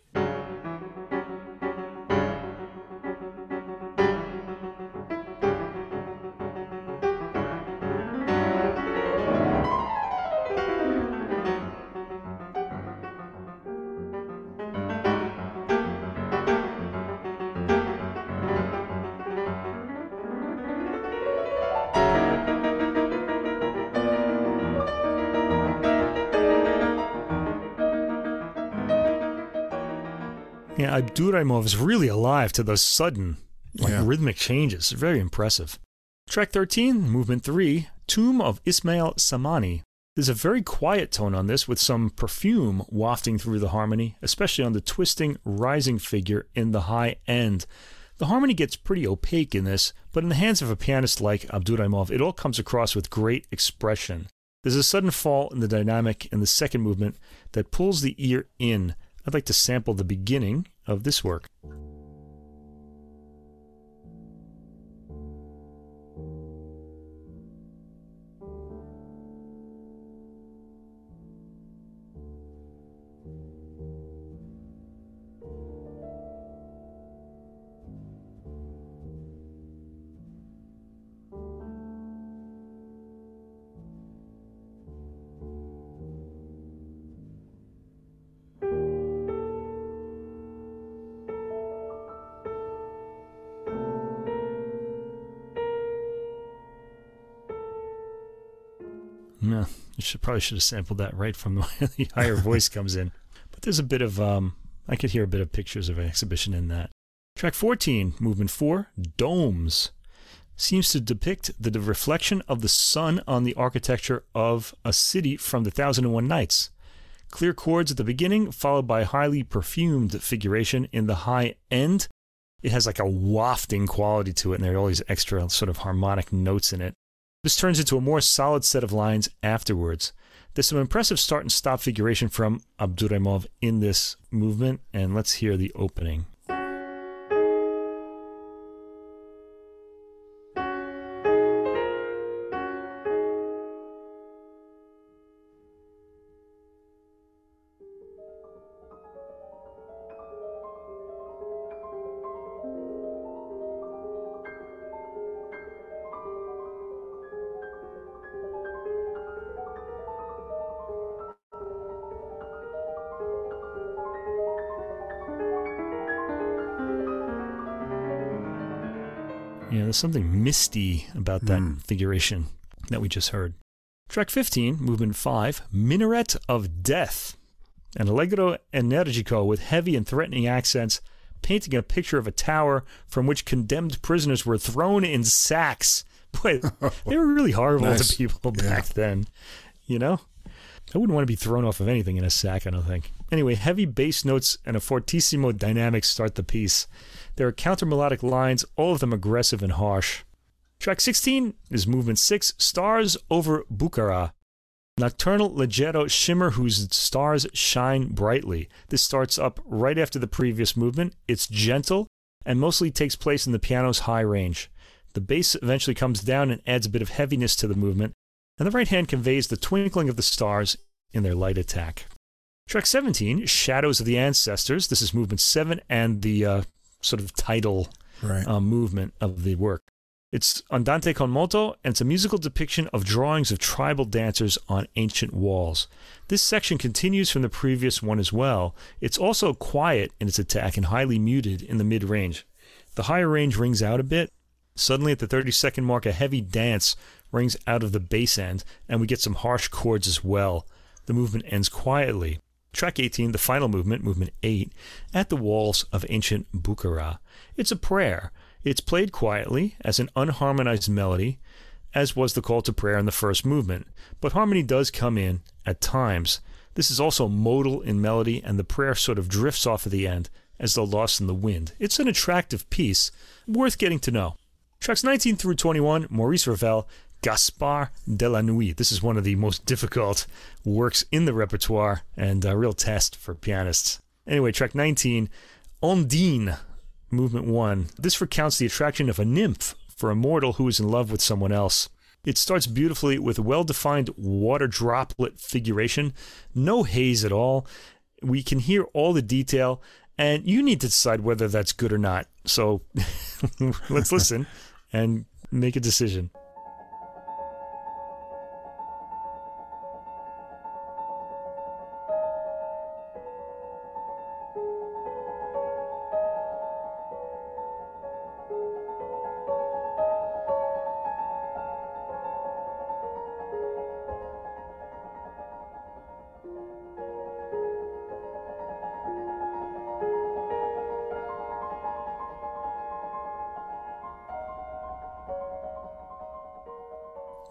Abduraimov is really alive to those sudden like, yeah. rhythmic changes. Very impressive. Track thirteen, movement three, Tomb of Ismail Samani. There's a very quiet tone on this with some perfume wafting through the harmony, especially on the twisting, rising figure in the high end. The harmony gets pretty opaque in this, but in the hands of a pianist like Abduraimov, it all comes across with great expression. There's a sudden fall in the dynamic in the second movement that pulls the ear in. I'd like to sample the beginning of this work. Yeah, I should, probably should have sampled that right from the, the higher voice comes in. But there's a bit of, um, I could hear a bit of Pictures of an Exhibition in that. Track fourteen, movement four, Domes, seems to depict the, the reflection of the sun on the architecture of a city from the Thousand and One Nights. Clear chords at the beginning, followed by highly perfumed figuration in the high end. It has like a wafting quality to it, and there are all these extra sort of harmonic notes in it. This turns into a more solid set of lines afterwards. There's some impressive start and stop figuration from Abduraimov in this movement, and let's hear the opening. There's something misty about that mm. figuration. that we just heard. Track fifteen, movement five, Minaret of Death, an allegro energico with heavy and threatening accents, painting a picture of a tower from which condemned prisoners were thrown in sacks. Boy, they were really horrible nice. to people back yeah. then, you know? I wouldn't want to be thrown off of anything in a sack, I don't think. Anyway, heavy bass notes and a fortissimo dynamic start the piece. There are counter-melodic lines, all of them aggressive and harsh. Track sixteen is movement six, Stars over Bukhara. Nocturnal leggero shimmer whose stars shine brightly. This starts up right after the previous movement. It's gentle and mostly takes place in the piano's high range. The bass eventually comes down and adds a bit of heaviness to the movement, and the right hand conveys the twinkling of the stars in their light attack. Track seventeen, Shadows of the Ancestors. This is movement seven and the uh, sort of title right. uh, movement of the work. It's Andante con moto, and it's a musical depiction of drawings of tribal dancers on ancient walls. This section continues from the previous one as well. It's also quiet in its attack and highly muted in the mid-range. The higher range rings out a bit. Suddenly at the thirty-second mark, a heavy dance rings out of the bass end, and we get some harsh chords as well. The movement ends quietly. Track eighteen, the final movement, movement eight, At the Walls of Ancient Bukhara. It's a prayer. It's played quietly as an unharmonized melody, as was the call to prayer in the first movement, but harmony does come in at times. This is also modal in melody, and the prayer sort of drifts off at the end as though lost in the wind. It's an attractive piece, worth getting to know. Tracks nineteen through twenty-one, Maurice Ravel, Gaspard de la Nuit. This is one of the most difficult works in the repertoire and a real test for pianists. Anyway, track nineteen, Ondine, movement one. This recounts the attraction of a nymph for a mortal who is in love with someone else. It starts beautifully with a well-defined water droplet figuration, no haze at all. We can hear all the detail, and you need to decide whether that's good or not. So let's listen and make a decision.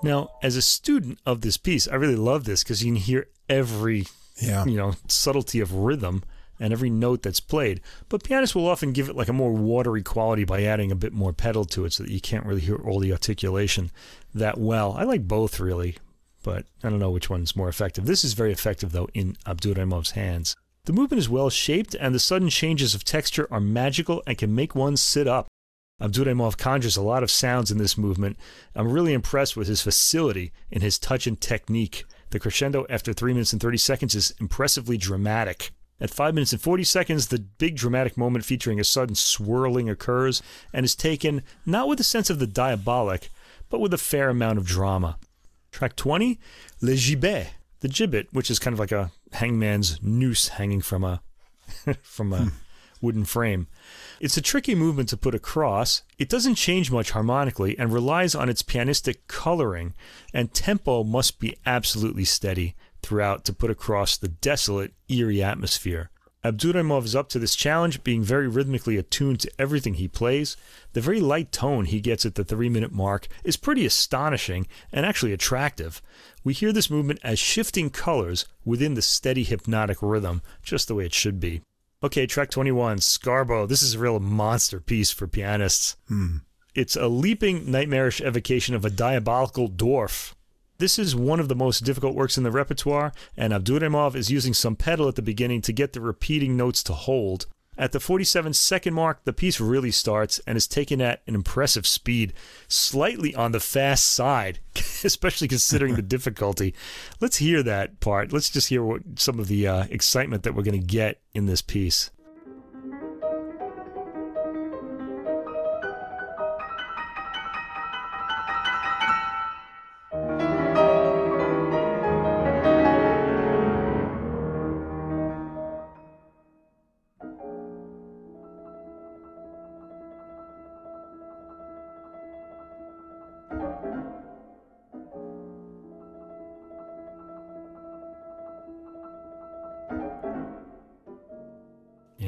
Now, as a student of this piece, I really love this because you can hear every, yeah. you know, subtlety of rhythm and every note that's played. But pianists will often give it like a more watery quality by adding a bit more pedal to it so that you can't really hear all the articulation that well. I like both, really, but I don't know which one's more effective. This is very effective, though, in Abduraimov's hands. The movement is well-shaped, and the sudden changes of texture are magical and can make one sit up. Abduraimov conjures a lot of sounds in this movement. I'm really impressed with his facility in his touch and technique. The crescendo after three minutes and thirty seconds is impressively dramatic. At five minutes and forty seconds, the big dramatic moment featuring a sudden swirling occurs and is taken not with a sense of the diabolic, but with a fair amount of drama. Track twenty, Le Gibet, the gibbet, which is kind of like a hangman's noose hanging from a from a hmm. wooden frame. It's a tricky movement to put across. It doesn't change much harmonically and relies on its pianistic coloring, and tempo must be absolutely steady throughout to put across the desolate, eerie atmosphere. Abduraimov is up to this challenge, being very rhythmically attuned to everything he plays. The very light tone he gets at the three-minute mark is pretty astonishing and actually attractive. We hear this movement as shifting colors within the steady hypnotic rhythm, just the way it should be. Okay, track twenty-one, Scarbo. This is a real monster piece for pianists. Hmm. It's a leaping, nightmarish evocation of a diabolical dwarf. This is one of the most difficult works in the repertoire, and Abduraimov is using some pedal at the beginning to get the repeating notes to hold. At the forty-seven second mark, the piece really starts and is taken at an impressive speed, slightly on the fast side, especially considering the difficulty. Let's hear that part. Let's just hear what, some of the uh, excitement that we're going to get in this piece.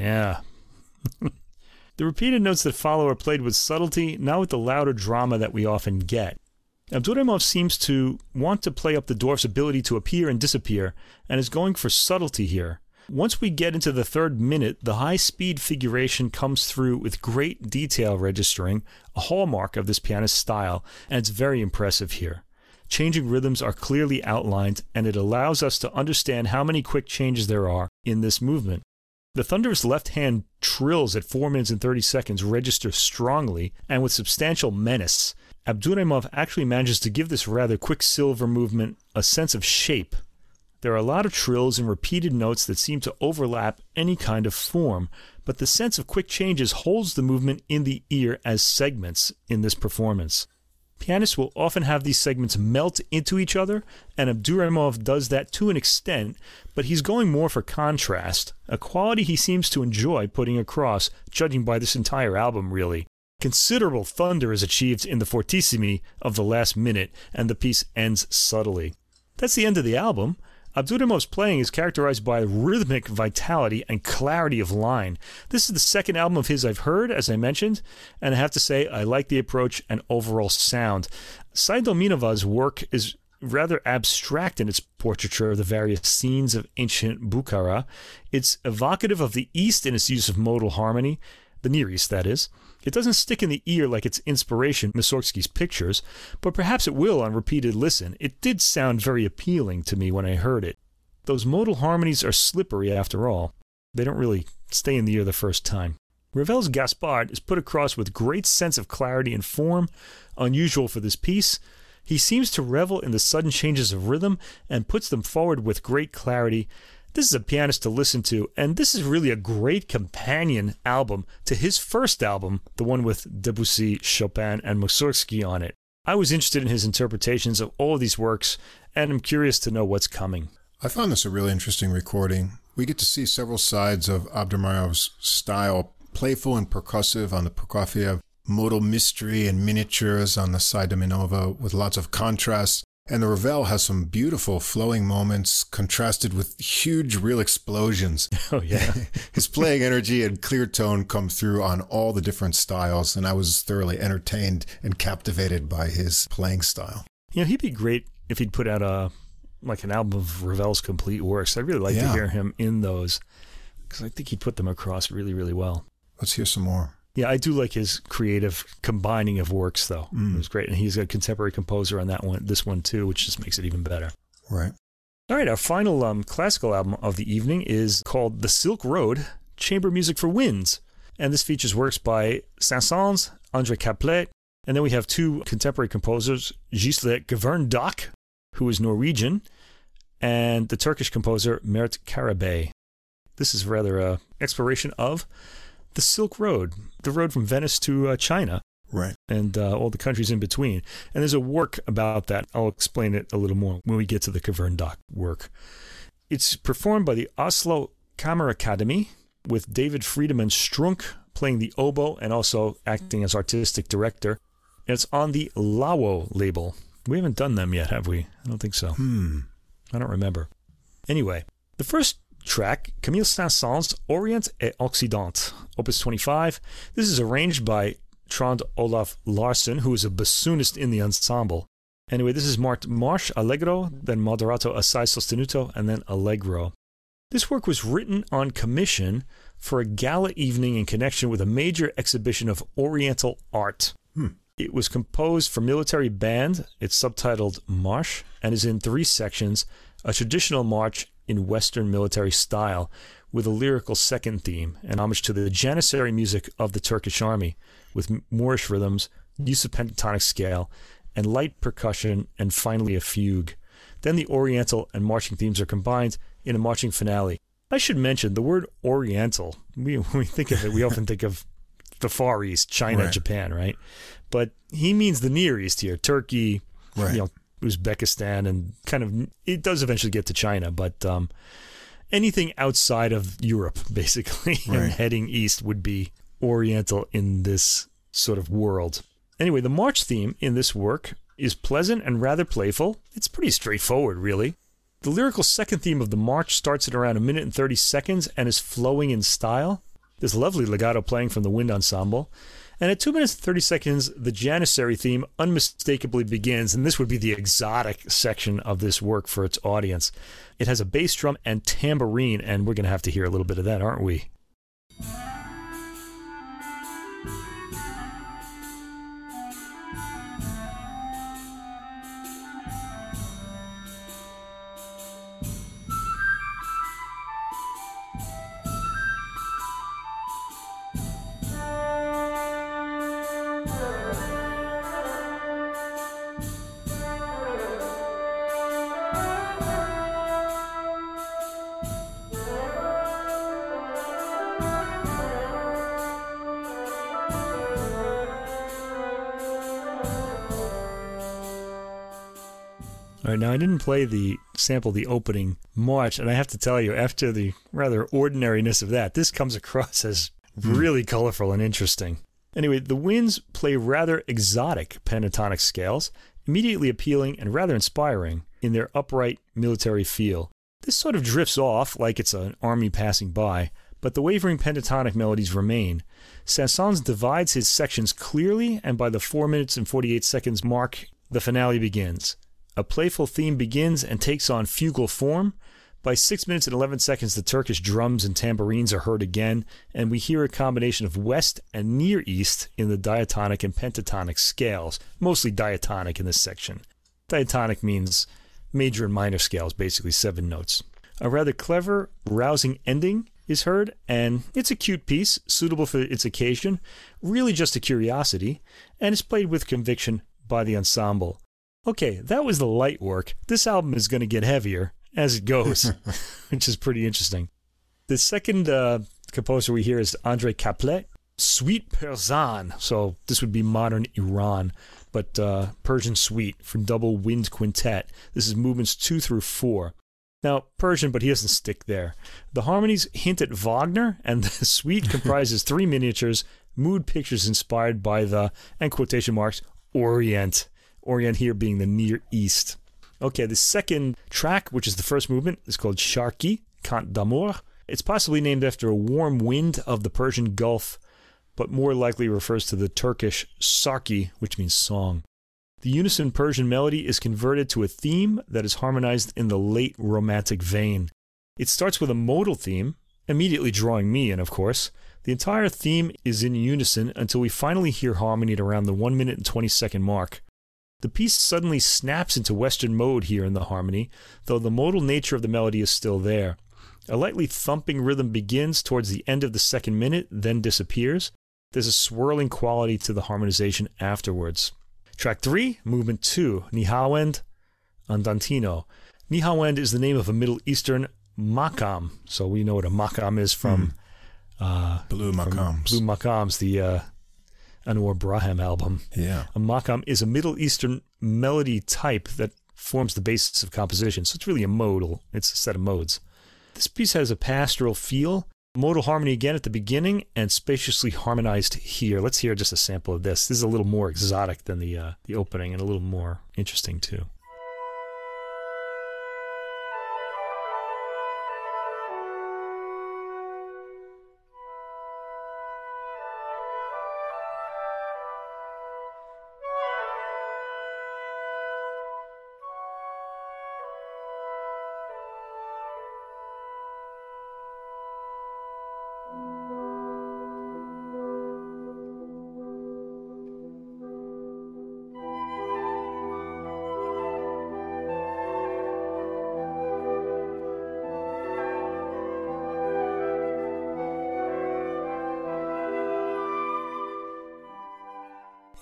Yeah. The repeated notes that follow are played with subtlety, not with the louder drama that we often get. Abduraimov seems to want to play up the dwarf's ability to appear and disappear, and is going for subtlety here. Once we get into the third minute, the high-speed figuration comes through with great detail registering, a hallmark of this pianist's style, and it's very impressive here. Changing rhythms are clearly outlined, and it allows us to understand how many quick changes there are in this movement. The thunderous left hand trills at four minutes and thirty seconds register strongly and with substantial menace. Abduraimov actually manages to give this rather quicksilver movement a sense of shape. There are a lot of trills and repeated notes that seem to overlap any kind of form, but the sense of quick changes holds the movement in the ear as segments in this performance. Pianists will often have these segments melt into each other, and Abduraimov does that to an extent, but he's going more for contrast, a quality he seems to enjoy putting across, judging by this entire album, really. Considerable thunder is achieved in the fortissimi of the last minute, and the piece ends subtly. That's the end of the album. Abduraimov's playing is characterized by rhythmic vitality and clarity of line. This is the second album of his I've heard, as I mentioned, and I have to say I like the approach and overall sound. Saidaminova's work is rather abstract in its portraiture of the various scenes of ancient Bukhara. It's evocative of the East in its use of modal harmony, the Near East, that is. It doesn't stick in the ear like its inspiration, Mussorgsky's pictures, but perhaps it will on repeated listen. It did sound very appealing to me when I heard it. Those modal harmonies are slippery after all. They don't really stay in the ear the first time. Ravel's Gaspard is put across with great sense of clarity and form, unusual for this piece. He seems to revel in the sudden changes of rhythm and puts them forward with great clarity. This is a pianist to listen to, and this is really a great companion album to his first album, the one with Debussy, Chopin, and Mussorgsky on it. I was interested in his interpretations of all of these works, and I'm curious to know what's coming. I found this a really interesting recording. We get to see several sides of Abduraimov's style, playful and percussive on the Prokofiev, modal mystery and miniatures on the Saidaminova with lots of contrasts. And the Ravel has some beautiful flowing moments contrasted with huge real explosions. Oh, yeah. His playing energy and clear tone come through on all the different styles, and I was thoroughly entertained and captivated by his playing style. You know, he'd be great if he'd put out a like an album of Ravel's complete works. I'd really like yeah. to hear him in those, because I think he put them across really, really well. Let's hear some more. Yeah, I do like his creative combining of works, though. Mm. It was great. And he's a contemporary composer on that one, this one, too, which just makes it even better. Right. All right, our final um, classical album of the evening is called The Silk Road, Chamber Music for Winds. And this features works by Saint-Saëns, André Caplet, and then we have two contemporary composers, Gisle Kverndokk, who is Norwegian, and the Turkish composer Mert Karabey. This is rather an exploration of the Silk Road, the road from Venice to uh, China, right, and uh, all the countries in between. And there's a work about that. I'll explain it a little more when we get to the Kverndokk work. It's performed by the Oslo Kammerakademi with David Friedemann Strunk playing the oboe and also acting as artistic director. And it's on the Lawo label. We haven't done them yet, have we? I don't think so. Hmm. I don't remember. Anyway, the first track, Camille Saint-Saëns, Orient et Occident, opus twenty-five. This is arranged by Trond Olaf Larsson, who is a bassoonist in the ensemble. Anyway, this is marked March Allegro, then Moderato Assai Sostenuto, and then Allegro. This work was written on commission for a gala evening in connection with a major exhibition of Oriental art. Hmm. It was composed for military band. It's subtitled March and is in three sections, a traditional march in Western military style, with a lyrical second theme, an homage to the Janissary music of the Turkish army, with Moorish rhythms, use of pentatonic scale, and light percussion, and finally a fugue. Then the Oriental and marching themes are combined in a marching finale. I should mention the word Oriental. We, when we think of it, we often think of the Far East, China, right. Japan, right? But he means the Near East here, Turkey, right. you know, Uzbekistan, and kind of, it does eventually get to China, but um, anything outside of Europe, basically, right. and heading east would be Oriental in this sort of world. Anyway, the march theme in this work is pleasant and rather playful. It's pretty straightforward, really. The lyrical second theme of the march starts at around a minute and thirty seconds and is flowing in style. this lovely legato playing from the wind ensemble. And at two minutes and thirty seconds, the Janissary theme unmistakably begins, and this would be the exotic section of this work for its audience. It has a bass drum and tambourine, and we're going to have to hear a little bit of that, aren't we? Now, I didn't play the sample, the opening march, and I have to tell you, after the rather ordinariness of that, this comes across as really mm. colorful and interesting. Anyway, the winds play rather exotic pentatonic scales, immediately appealing and rather inspiring in their upright military feel. This sort of drifts off like it's an army passing by, but the wavering pentatonic melodies remain. Saint-Saëns divides his sections clearly, and by the four minutes and forty-eight seconds mark, the finale begins. A playful theme begins and takes on fugal form. By six minutes and eleven seconds, the Turkish drums and tambourines are heard again, and we hear a combination of West and Near East in the diatonic and pentatonic scales, mostly diatonic in this section. Diatonic means major and minor scales, basically seven notes. A rather clever, rousing ending is heard, and it's a cute piece, suitable for its occasion, really just a curiosity, and is played with conviction by the ensemble. Okay, that was the light work. This album is going to get heavier as it goes, which is pretty interesting. The second uh, composer we hear is André Caplet, Suite Persan. So this would be modern Iran, but uh, Persian Suite for double wind quintet. This is movements two through four. Now, Persian, but he doesn't stick there. The harmonies hint at Wagner, and the suite comprises three miniatures, mood pictures inspired by the, and quotation marks, Orient. Orient here being the Near East. Okay, the second track, which is the first movement, is called Sharki, Cant d'Amour. It's possibly named after a warm wind of the Persian Gulf, but more likely refers to the Turkish Sarki, which means song. The unison Persian melody is converted to a theme that is harmonized in the late Romantic vein. It starts with a modal theme, immediately drawing me in, of course. The entire theme is in unison until we finally hear harmony at around the one minute and twenty second mark. The piece suddenly snaps into Western mode here in the harmony, though the modal nature of the melody is still there. A lightly thumping rhythm begins towards the end of the second minute, then disappears. There's a swirling quality to the harmonization afterwards. Track three, movement two, Nihawend Andantino. Nihawend is the name of a Middle Eastern makam, so we know what a makam is from mm. uh, Blue Makams. Blue Makams, the... Uh, Anwar Brahim album. Yeah. A makam is a Middle Eastern melody type that forms the basis of composition. So it's really a modal. It's a set of modes. This piece has a pastoral feel, modal harmony again at the beginning, and spaciously harmonized here. Let's hear just a sample of this. This is a little more exotic than the uh, the opening, and a little more interesting too.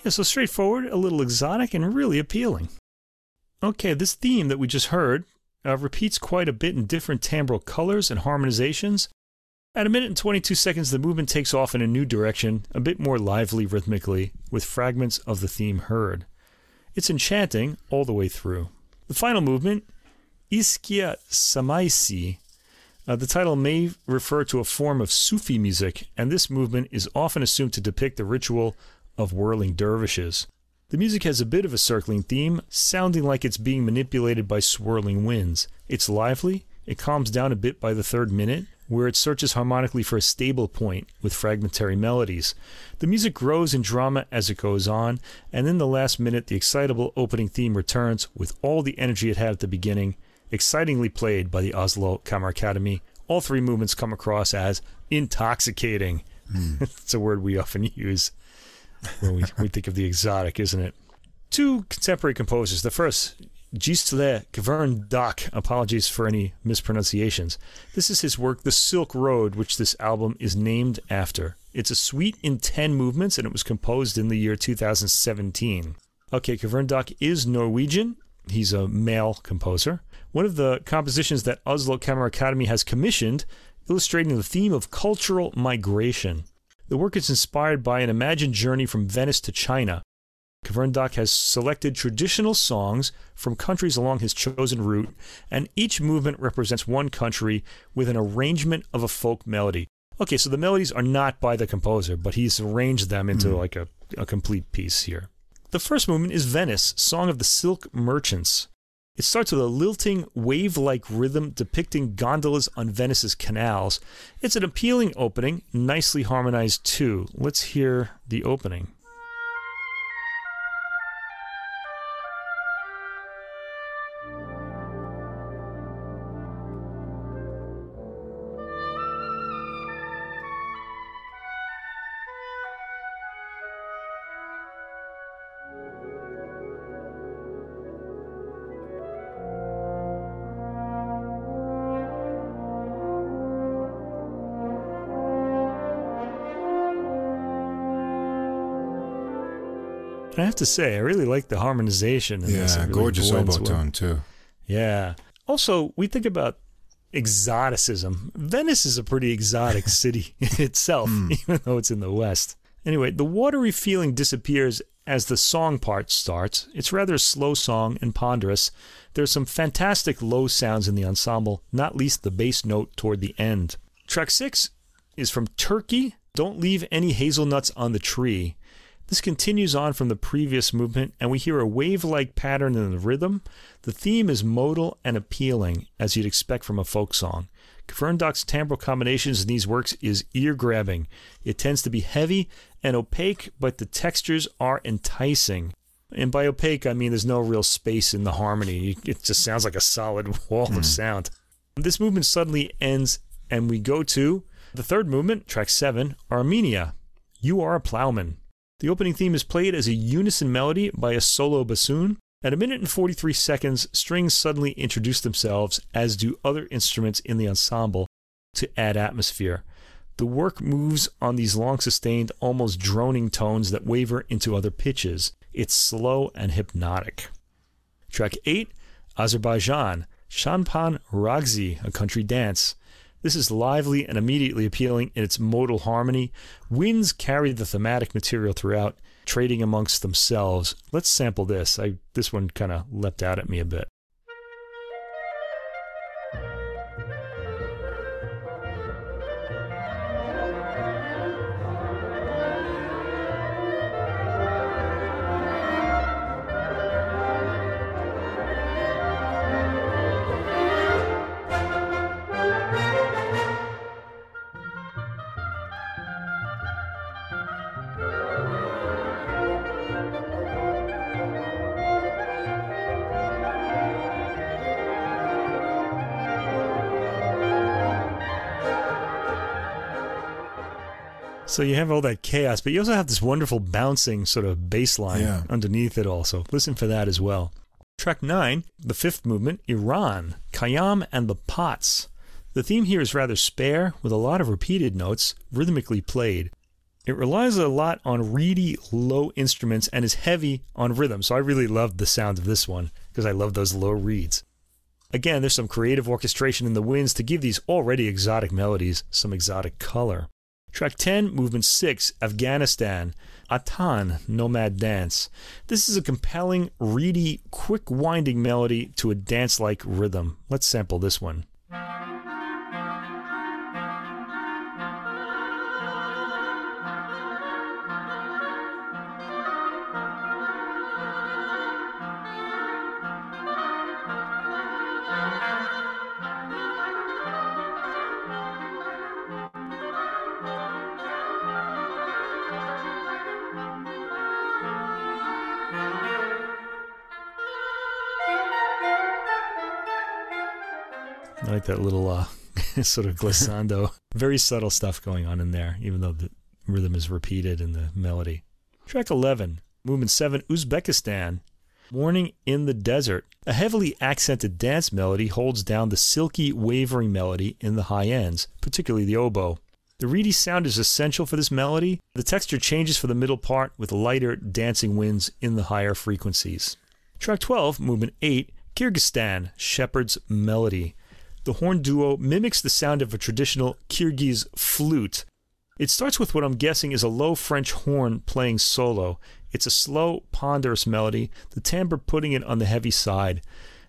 So straightforward, a little exotic, and really appealing. Okay, this theme that we just heard uh, repeats quite a bit in different timbral colors and harmonizations. At a minute and twenty-two seconds, the movement takes off in a new direction, a bit more lively rhythmically, with fragments of the theme heard. It's enchanting all the way through. The final movement, Iskia Samaisi. Uh, the title may refer to a form of Sufi music, and this movement is often assumed to depict the ritual of whirling dervishes. The music has a bit of a circling theme, sounding like it's being manipulated by swirling winds. It's lively, it calms down a bit by the third minute, where it searches harmonically for a stable point with fragmentary melodies. The music grows in drama as it goes on, and in the last minute the excitable opening theme returns with all the energy it had at the beginning, excitingly played by the Oslo Kammerakademie. All three movements come across as intoxicating. Mm. It's a word we often use when we, we think of the exotic, isn't it? Two contemporary composers. The first, Gisle Kverndokk, apologies for any mispronunciations. This is his work, The Silk Road, which this album is named after. It's a suite in ten movements, and it was composed in the year two thousand seventeen. Okay, Kverndokk is Norwegian. He's a male composer. One of the compositions that Oslo Kammerakademie has commissioned, illustrating the theme of cultural migration. The work is inspired by an imagined journey from Venice to China. Kverndokk has selected traditional songs from countries along his chosen route, and each movement represents one country with an arrangement of a folk melody. Okay, so the melodies are not by the composer, but he's arranged them into mm-hmm. like a, a complete piece here. The first movement is Venice, Song of the Silk Merchants. It starts with a lilting, wave-like rhythm depicting gondolas on Venice's canals. It's an appealing opening, nicely harmonized too. Let's hear the opening. I have to say, I really like the harmonization. In yeah, this. Really gorgeous oboe tone, too. Yeah. Also, we think about exoticism. Venice is a pretty exotic city in itself, mm. even though it's in the West. Anyway, the watery feeling disappears as the song part starts. It's rather a slow song and ponderous. There's some fantastic low sounds in the ensemble, not least the bass note toward the end. Track six is from Turkey, Don't Leave Any Hazelnuts on the Tree. This continues on from the previous movement, and we hear a wave-like pattern in the rhythm. The theme is modal and appealing, as you'd expect from a folk song. Kverndok's timbral combinations in these works is ear-grabbing. It tends to be heavy and opaque, but the textures are enticing. And by opaque, I mean there's no real space in the harmony. It just sounds like a solid wall mm. of sound. This movement suddenly ends, and we go to the third movement, track seven, Armenia, You Are a Plowman. The opening theme is played as a unison melody by a solo bassoon. At a minute and forty-three seconds, strings suddenly introduce themselves, as do other instruments in the ensemble, to add atmosphere. The work moves on these long-sustained, almost droning tones that waver into other pitches. It's slow and hypnotic. Track eight, Azerbaijan, Shanpan Ragzi, a country dance. This is lively and immediately appealing in its modal harmony. Winds carry the thematic material throughout, trading amongst themselves. Let's sample this. I, this one kind of leapt out at me a bit. So you have all that chaos, but you also have this wonderful bouncing sort of bass line yeah. underneath it also. Listen for that as well. Track nine, the fifth movement, Iran, Khayyam and the Pots. The theme here is rather spare, with a lot of repeated notes, rhythmically played. It relies a lot on reedy, low instruments and is heavy on rhythm. So I really loved the sound of this one because I love those low reeds. Again, there's some creative orchestration in the winds to give these already exotic melodies some exotic color. Track ten, movement six, Afghanistan, Atan, Nomad Dance. This is a compelling, reedy, quick winding melody to a dance-like rhythm. Let's sample this one. I like that little uh, sort of glissando. Very subtle stuff going on in there, even though the rhythm is repeated in the melody. Track eleven, movement seven, Uzbekistan. Morning in the Desert. A heavily accented dance melody holds down the silky, wavering melody in the high ends, particularly the oboe. The reedy sound is essential for this melody. The texture changes for the middle part with lighter, dancing winds in the higher frequencies. Track twelve, movement eight, Kyrgyzstan, Shepherd's Melody. The horn duo mimics the sound of a traditional Kyrgyz flute. It starts with what I'm guessing is a low French horn playing solo. It's a slow, ponderous melody, the timbre putting it on the heavy side.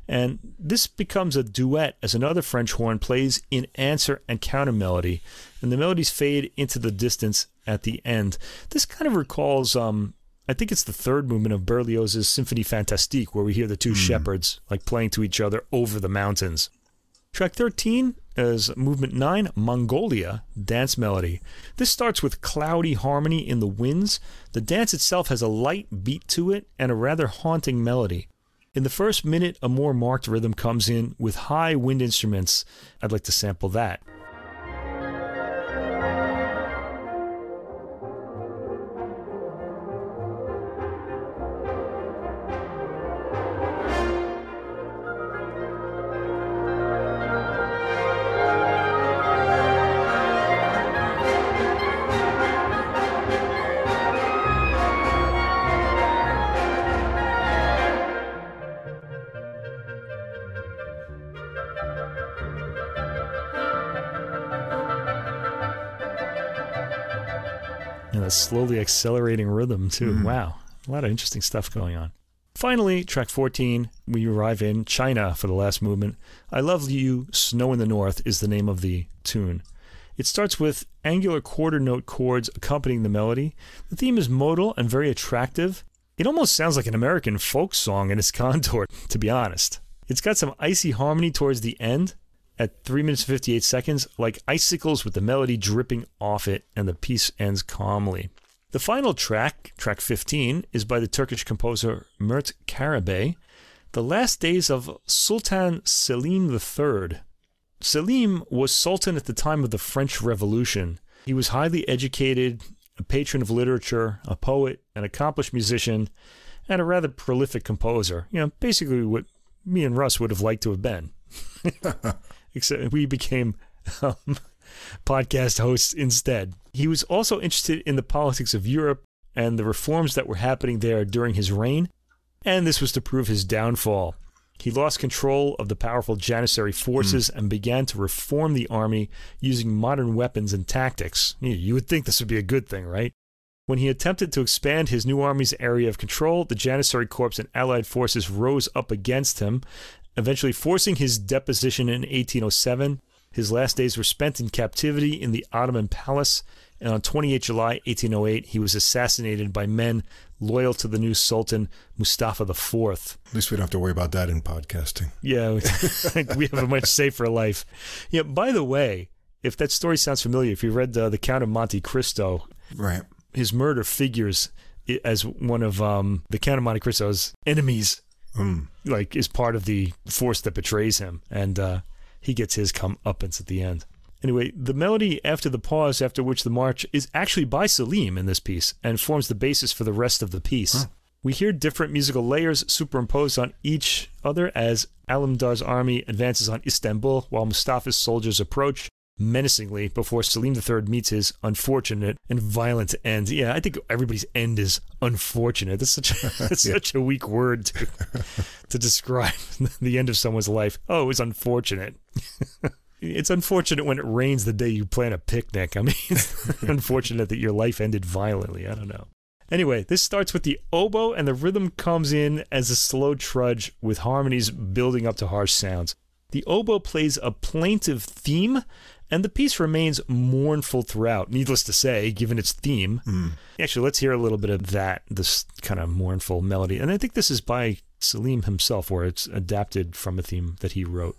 And this becomes a duet as another French horn plays in answer and counter melody, and the melodies fade into the distance at the end. This kind of recalls, um, I think it's the third movement of Berlioz's Symphonie Fantastique, where we hear the two mm. shepherds like playing to each other over the mountains. Track thirteen is movement nine, Mongolia, dance melody. This starts with cloudy harmony in the winds. The dance itself has a light beat to it and a rather haunting melody. In the first minute, a more marked rhythm comes in with high wind instruments. I'd like to sample that. Slowly accelerating rhythm too. Mm. Wow, a lot of interesting stuff going on. Finally, track fourteen, we arrive in China for the last movement. I Love You, Snow in the North is the name of the tune. It starts with angular quarter note chords accompanying the melody. The theme is modal and very attractive. It almost sounds like an American folk song in its contour, to be honest. It's got some icy harmony towards the end at three minutes and fifty-eight seconds, like icicles with the melody dripping off it, and the piece ends calmly. The final track, track fifteen, is by the Turkish composer Mert Karabey, The Last Days of Sultan Selim the Third. Selim was sultan at the time of the French Revolution. He was highly educated, a patron of literature, a poet, an accomplished musician, and a rather prolific composer. You know, basically what me and Russ would have liked to have been. Except we became um, podcast hosts instead. He was also interested in the politics of Europe and the reforms that were happening there during his reign, and this was to prove his downfall. He lost control of the powerful Janissary forces mm. and began to reform the army using modern weapons and tactics. You would think this would be a good thing, right? When he attempted to expand his new army's area of control, the Janissary Corps and allied forces rose up against him, eventually forcing his deposition in eighteen oh seven. His last days were spent in captivity in the Ottoman palace, and on the twenty-eighth of July, eighteen oh eight, he was assassinated by men loyal to the new Sultan, Mustafa the Fourth. At least we don't have to worry about that in podcasting. Yeah, we have a much safer life. Yeah, by the way, if that story sounds familiar, if you read uh, The Count of Monte Cristo, right, his murder figures as one of um, The Count of Monte Cristo's enemies. Mm. Like, is part of the force that betrays him, and uh, he gets his comeuppance at the end. Anyway, the melody after the pause, after which the march, is actually by Selim in this piece and forms the basis for the rest of the piece. Huh. We hear different musical layers superimposed on each other as Alimdar's army advances on Istanbul while Mustafa's soldiers approach menacingly before Selim the Third meets his unfortunate and violent end. Yeah, I think everybody's end is unfortunate. That's such a, that's yeah. such a weak word to, to describe the end of someone's life. Oh, it's unfortunate. It's unfortunate when it rains the day you plan a picnic. I mean, it's unfortunate that your life ended violently. I don't know. Anyway, this starts with the oboe, and the rhythm comes in as a slow trudge with harmonies building up to harsh sounds. The oboe plays a plaintive theme, and the piece remains mournful throughout, needless to say, given its theme. Mm. Actually, let's hear a little bit of that, this kind of mournful melody. And I think this is by Selim himself, or it's adapted from a theme that he wrote.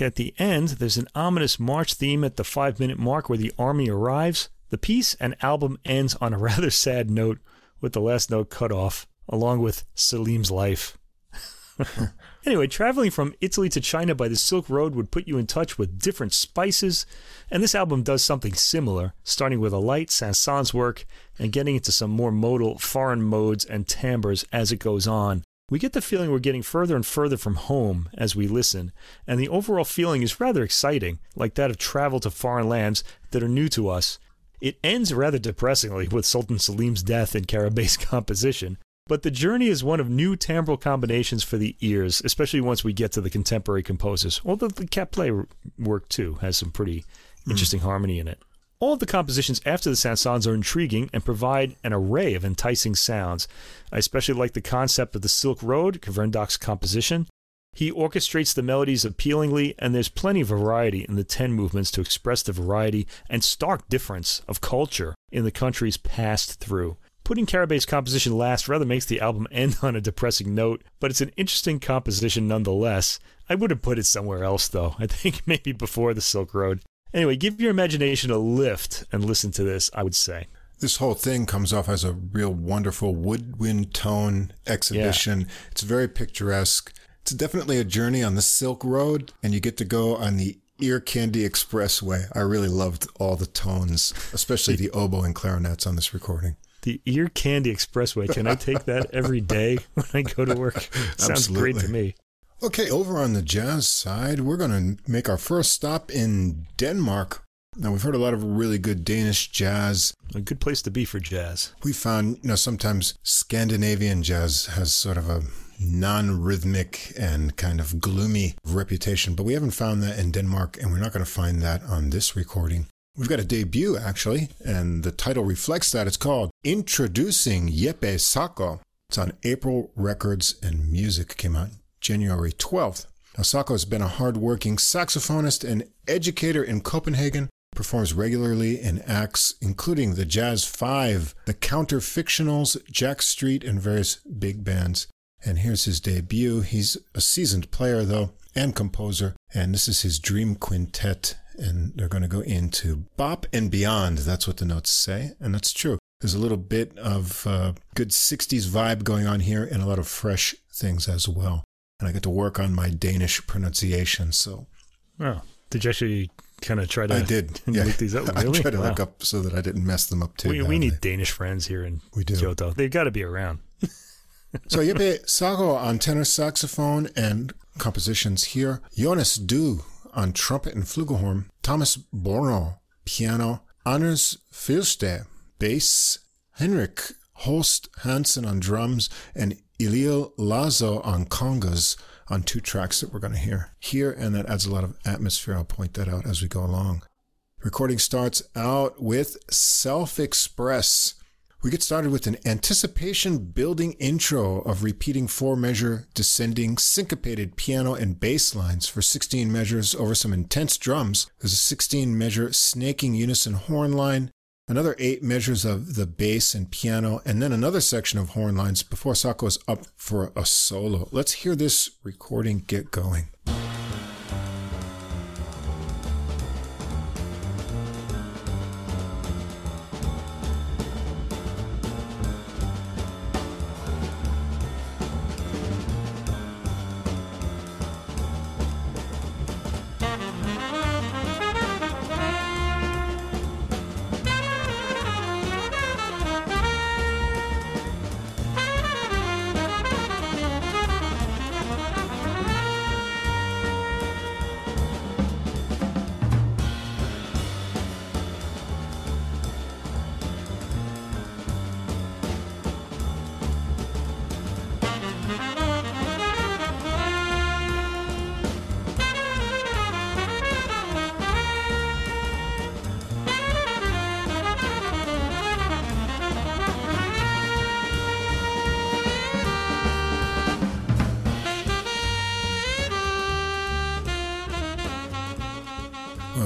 At the end, there's an ominous march theme at the five-minute mark where the army arrives. The piece and album ends on a rather sad note, with the last note cut off, along with Selim's life. Anyway, traveling from Italy to China by the Silk Road would put you in touch with different spices, and this album does something similar, starting with a light Saint-Saëns work and getting into some more modal foreign modes and timbres as it goes on. We get the feeling we're getting further and further from home as we listen, and the overall feeling is rather exciting, like that of travel to foreign lands that are new to us. It ends rather depressingly with Sultan Selim's death in Karabey's composition, but the journey is one of new timbral combinations for the ears, especially once we get to the contemporary composers, although the Caplet work, too, has some pretty interesting mm. harmony in it. All of the compositions after the Saint-Saëns are intriguing and provide an array of enticing sounds. I especially like the concept of the Silk Road, Kverndok's composition. He orchestrates the melodies appealingly, and there's plenty of variety in the ten movements to express the variety and stark difference of culture in the countries passed through. Putting Karabey's composition last rather makes the album end on a depressing note, but it's an interesting composition nonetheless. I would have put it somewhere else, though. I think maybe before the Silk Road. Anyway, give your imagination a lift and listen to this, I would say. This whole thing comes off as a real wonderful woodwind tone exhibition. Yeah. It's very picturesque. It's definitely a journey on the Silk Road, and you get to go on the Ear Candy Expressway. I really loved all the tones, especially the oboe and clarinets on this recording. The Ear Candy Expressway. Can I take that every day when I go to work? Sounds Absolutely. Great to me. Okay, over on the jazz side, we're going to make our first stop in Denmark. Now, we've heard a lot of really good Danish jazz. A good place to be for jazz. We found, you know, sometimes Scandinavian jazz has sort of a non-rhythmic and kind of gloomy reputation, but we haven't found that in Denmark, and we're not going to find that on this recording. We've got a debut, actually, and the title reflects that. It's called Introducing Jeppe Zacho. It's on April Records, and Music came out January twelfth. Now, Zacho has been a hard-working saxophonist and educator in Copenhagen, performs regularly in acts including the Jazz Five, the Counterfictionals, Jack Street, and various big bands. And here's his debut. He's a seasoned player, though, and composer. And this is his Dream Quintet. And they're going to go into bop and beyond. That's what the notes say. And that's true. There's a little bit of uh, good sixties vibe going on here and a lot of fresh things as well. And I get to work on my Danish pronunciation. So, wow. Did you actually kind of try to I did. Yeah. look these up? Really? I tried to wow. look up so that I didn't mess them up too. We, we need there. Danish friends here in we do. Kyoto. They've got to be around. So Jeppe Zacho on tenor saxophone and compositions here. Jonas Due on trumpet and flugelhorn. Thomas Børno, piano. Anders Fjelsted, bass. Henrik Holst Hansen on drums. And Eliel Lazo on congas on two tracks that we're going to hear here. And that adds a lot of atmosphere. I'll point that out as we go along. Recording starts out with Self-Express. We get started with an anticipation-building intro of repeating four-measure, descending, syncopated piano and bass lines for sixteen measures over some intense drums. There's a sixteen-measure snaking unison horn line, another eight measures of the bass and piano, and then another section of horn lines before Zacho is up for a solo. Let's hear this recording get going.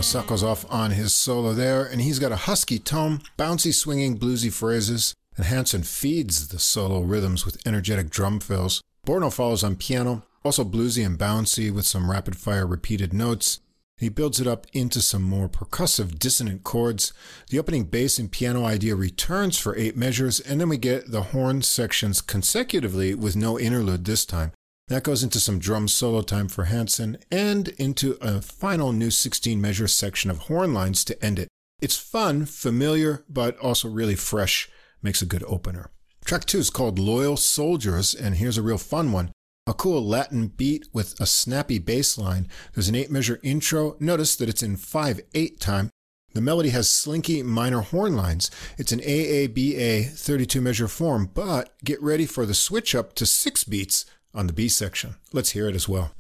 Zacho's off on his solo there, and he's got a husky tone, bouncy, swinging, bluesy phrases, and Hansen feeds the solo rhythms with energetic drum fills. Børno follows on piano, also bluesy and bouncy with some rapid-fire repeated notes. He builds it up into some more percussive dissonant chords. The opening bass and piano idea returns for eight measures, and then we get the horn sections consecutively with no interlude this time. That goes into some drum solo time for Hansen and into a final new sixteen measure section of horn lines to end it. It's fun, familiar, but also really fresh. Makes a good opener. Track two is called Loyal Soldiers, and here's a real fun one. A cool Latin beat with a snappy bass line. There's an eight measure intro. Notice that it's in five eight time. The melody has slinky minor horn lines. It's an A A B A thirty-two measure form, but get ready for the switch up to six beats on the B section. Let's hear it as well.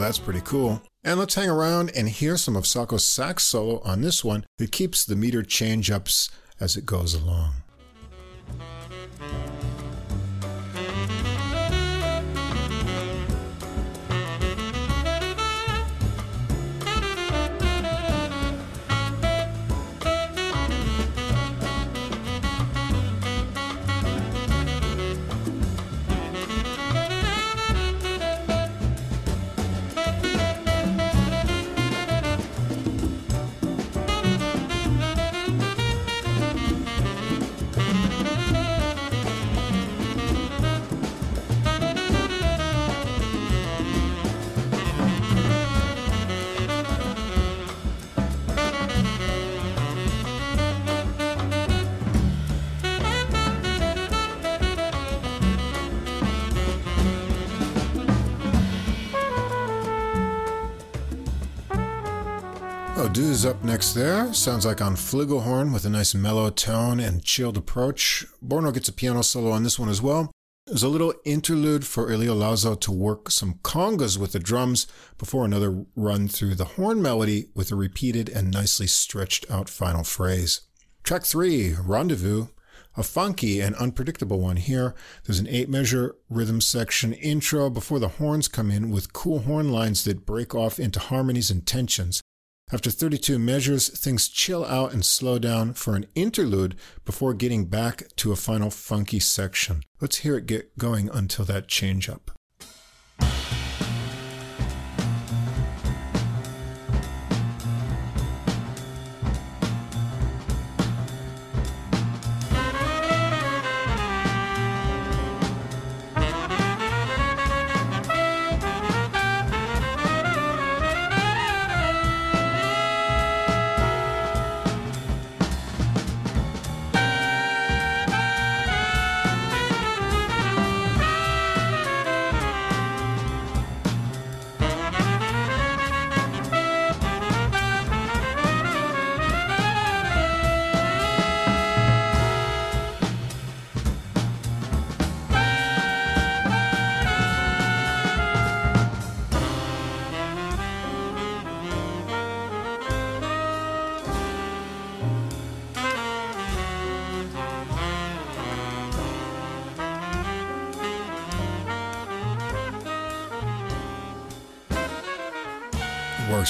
That's pretty cool. And let's hang around and hear some of Sacco's sax solo on this one that keeps the meter change-ups as it goes along. Due is up next there. Sounds like on flugelhorn with a nice mellow tone and chilled approach. Borno gets a piano solo on this one as well. There's a little interlude for Elio Lazo to work some congas with the drums before another run through the horn melody with a repeated and nicely stretched out final phrase. Track three, Rendezvous. A funky and unpredictable one here. There's an eight measure rhythm section intro before the horns come in with cool horn lines that break off into harmonies and tensions. After thirty-two measures, things chill out and slow down for an interlude before getting back to a final funky section. Let's hear it get going until that change up.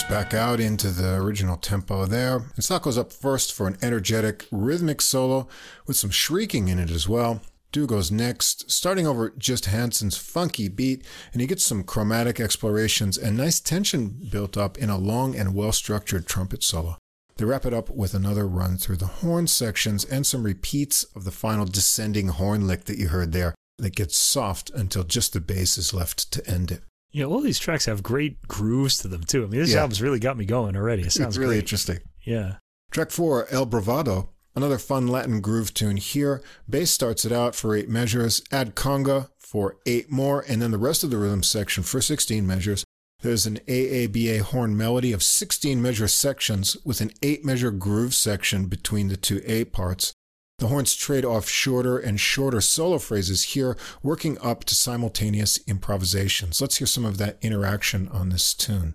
Back out into the original tempo there. And Sacco's up first for an energetic rhythmic solo with some shrieking in it as well. Due goes next, starting over just Hansen's funky beat, and he gets some chromatic explorations and nice tension built up in a long and well-structured trumpet solo. They wrap it up with another run through the horn sections and some repeats of the final descending horn lick that you heard there that gets soft until just the bass is left to end it. Yeah, all these tracks have great grooves to them, too. I mean, this yeah. album's really got me going already. It sounds it's really great. Interesting. Yeah. Track four, El Bravado, another fun Latin groove tune here. Bass starts it out for eight measures, add conga for eight more, and then the rest of the rhythm section for sixteen measures. There's an A A B A horn melody of sixteen measure sections with an eight-measure groove section between the two A parts. The horns trade off shorter and shorter solo phrases here, working up to simultaneous improvisations. Let's hear some of that interaction on this tune.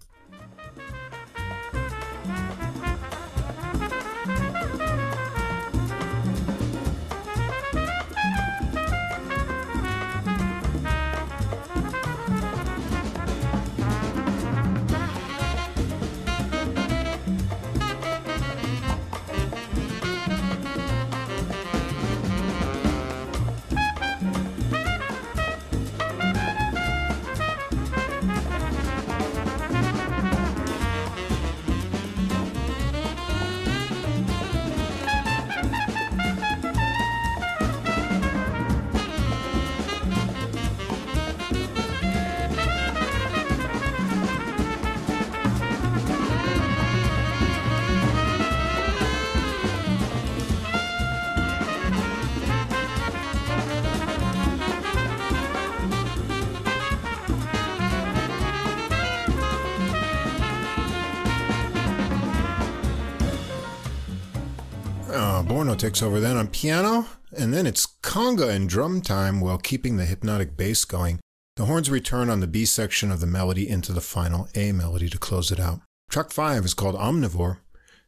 Takes over then on piano, and then it's conga and drum time while keeping the hypnotic bass going. The horns return on the B section of the melody into the final A melody to close it out. Track five is called Omnivore.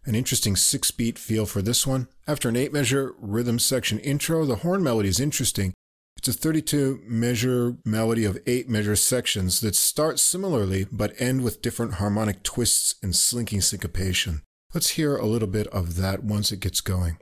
An interesting six-beat feel for this one. After an eight-measure rhythm section intro, the horn melody is interesting. It's a thirty-two-measure melody of eight-measure sections that start similarly but end with different harmonic twists and slinking syncopation. Let's hear a little bit of that once it gets going.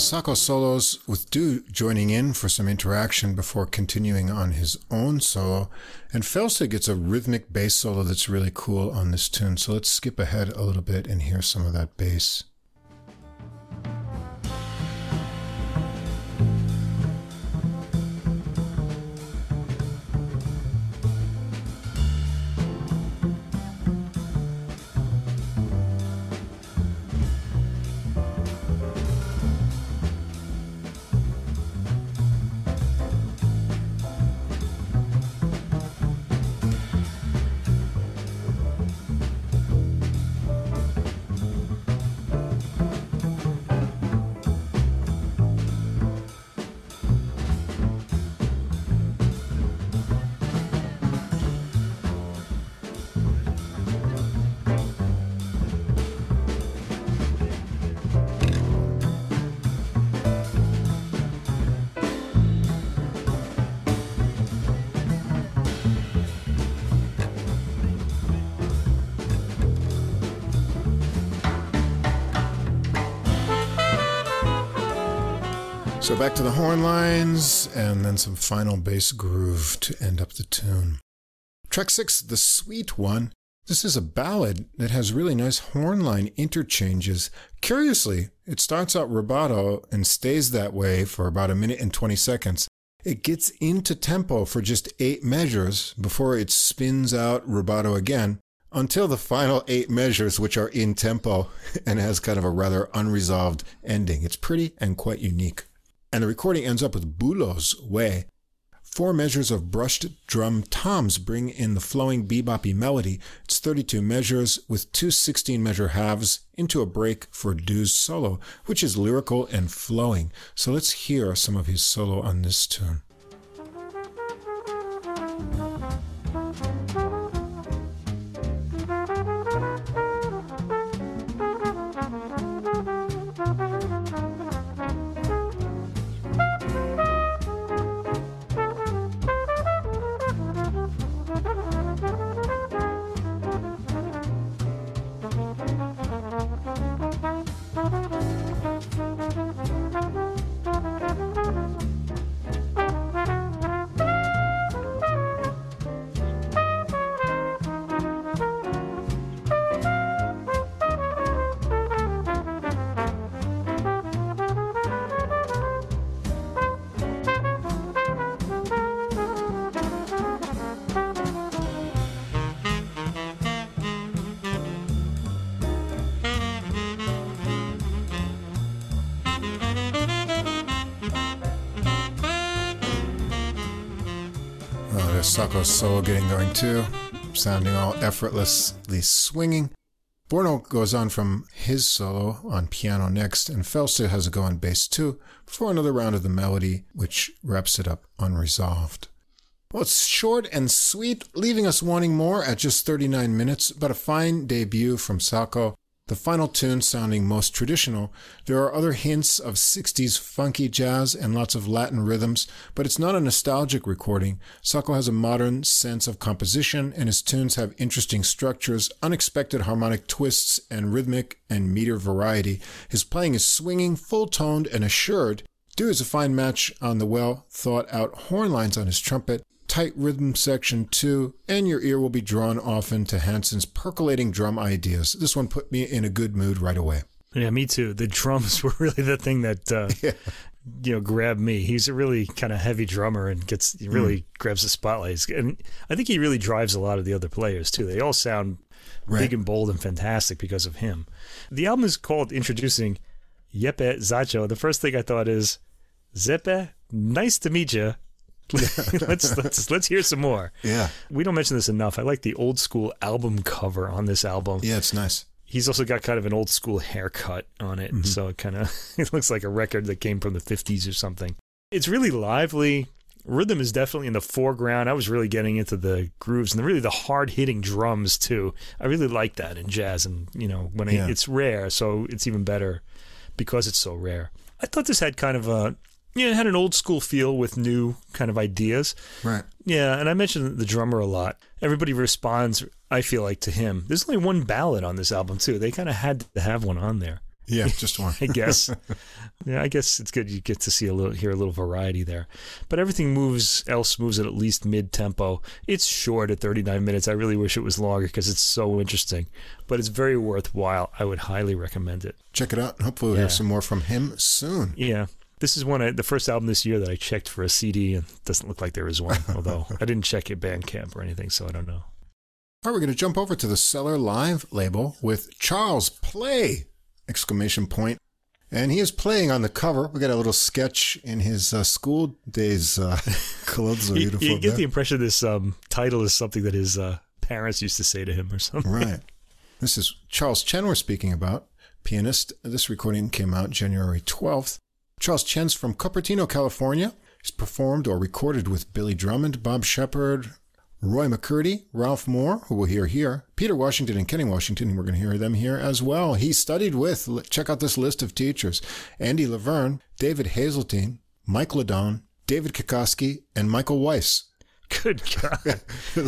Sacco solos with Due joining in for some interaction before continuing on his own solo, and Fjelsted gets a rhythmic bass solo that's really cool on this tune, so let's skip ahead a little bit and hear some of that bass. So back to the horn lines, and then some final bass groove to end up the tune. Track six, the sweet one. This is a ballad that has really nice horn line interchanges. Curiously, it starts out rubato and stays that way for about a minute and twenty seconds. It gets into tempo for just eight measures before it spins out rubato again, until the final eight measures, which are in tempo and has kind of a rather unresolved ending. It's pretty and quite unique. And the recording ends up with Bulo's Way. Four measures of brushed drum toms bring in the flowing beboppy melody, its thirty-two measures, with two sixteen-measure halves into a break for Due's solo, which is lyrical and flowing. So let's hear some of his solo on this tune. Sacco's solo getting going too, sounding all effortlessly swinging. Borno goes on from his solo on piano next, and Fjelsted has a go on bass too, before another round of the melody, which wraps it up unresolved. Well, it's short and sweet, leaving us wanting more at just thirty-nine minutes, but a fine debut from Sacco. The final tune sounding most traditional. There are other hints of sixties funky jazz and lots of Latin rhythms, but it's not a nostalgic recording. Sacco has a modern sense of composition, and his tunes have interesting structures, unexpected harmonic twists, and rhythmic and meter variety. His playing is swinging, full-toned, and assured. Due is a fine match on the well-thought-out horn lines on his trumpet, tight rhythm section too, and your ear will be drawn often to Hansen's percolating drum ideas. This one put me in a good mood right away. Yeah, me too. The drums were really the thing that uh, yeah. you know grabbed me. He's a really kind of heavy drummer and gets he really mm. grabs the spotlight. And I think he really drives a lot of the other players too. They all sound right. big and bold and fantastic because of him. The album is called Introducing Jeppe Zacho. The first thing I thought is, Zeppe, nice to meet you. let's let's let's hear some more. Yeah, we don't mention this enough. I like the old school album cover on this album. Yeah, it's nice. He's also got kind of an old school haircut on it, mm-hmm. so it kind of it looks like a record that came from the fifties or something. It's really lively. Rhythm is definitely in the foreground. I was really getting into the grooves and really the hard hitting drums too. I really like that in jazz, and you know when yeah. I, it's rare, so it's even better because it's so rare. I thought this had kind of a Yeah, it had an old school feel with new kind of ideas. Right. Yeah, and I mentioned the drummer a lot. Everybody responds, I feel like, to him. There's only one ballad on this album, too. They kind of had to have one on there. Yeah, just one. I guess. Yeah, I guess it's good you get to see a little, hear a little variety there. But everything moves, else moves at at least mid-tempo. It's short at thirty-nine minutes. I really wish it was longer because it's so interesting. But it's very worthwhile. I would highly recommend it. Check it out, and hopefully we'll yeah. hear some more from him soon. Yeah. This is one I, the first album this year that I checked for a C D, and it doesn't look like there was one, although I didn't check at Bandcamp or anything, so I don't know. All right, we're going to jump over to the Cellar Live label with Charles Play! Exclamation point. And he is playing on the cover. We got a little sketch in his uh, school days. Uh, clothes are beautiful. You, you get there. The impression this um, title is something that his uh, parents used to say to him or something. Right. This is Charles Chen we're speaking about, pianist. This recording came out January twelfth. Charles Chen's from Cupertino, California. He's performed or recorded with Billy Drummond, Bob Shepard, Roy McCurdy, Ralph Moore, who we'll hear here, Peter Washington and Kenny Washington, and we're going to hear them here as well. He studied with, check out this list of teachers, Andy Laverne, David Hazeltine, Mike Ladone, David Kikoski, and Michael Weiss. Good God.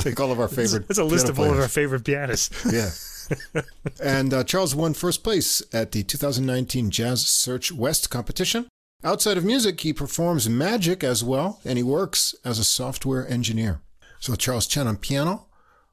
Like all of our favorite That's a list of players. All of our favorite pianists. Yeah. And uh, Charles won first place at the two thousand nineteen Jazz Search West competition. Outside of music, he performs magic as well, and he works as a software engineer. So Charles Chen on piano,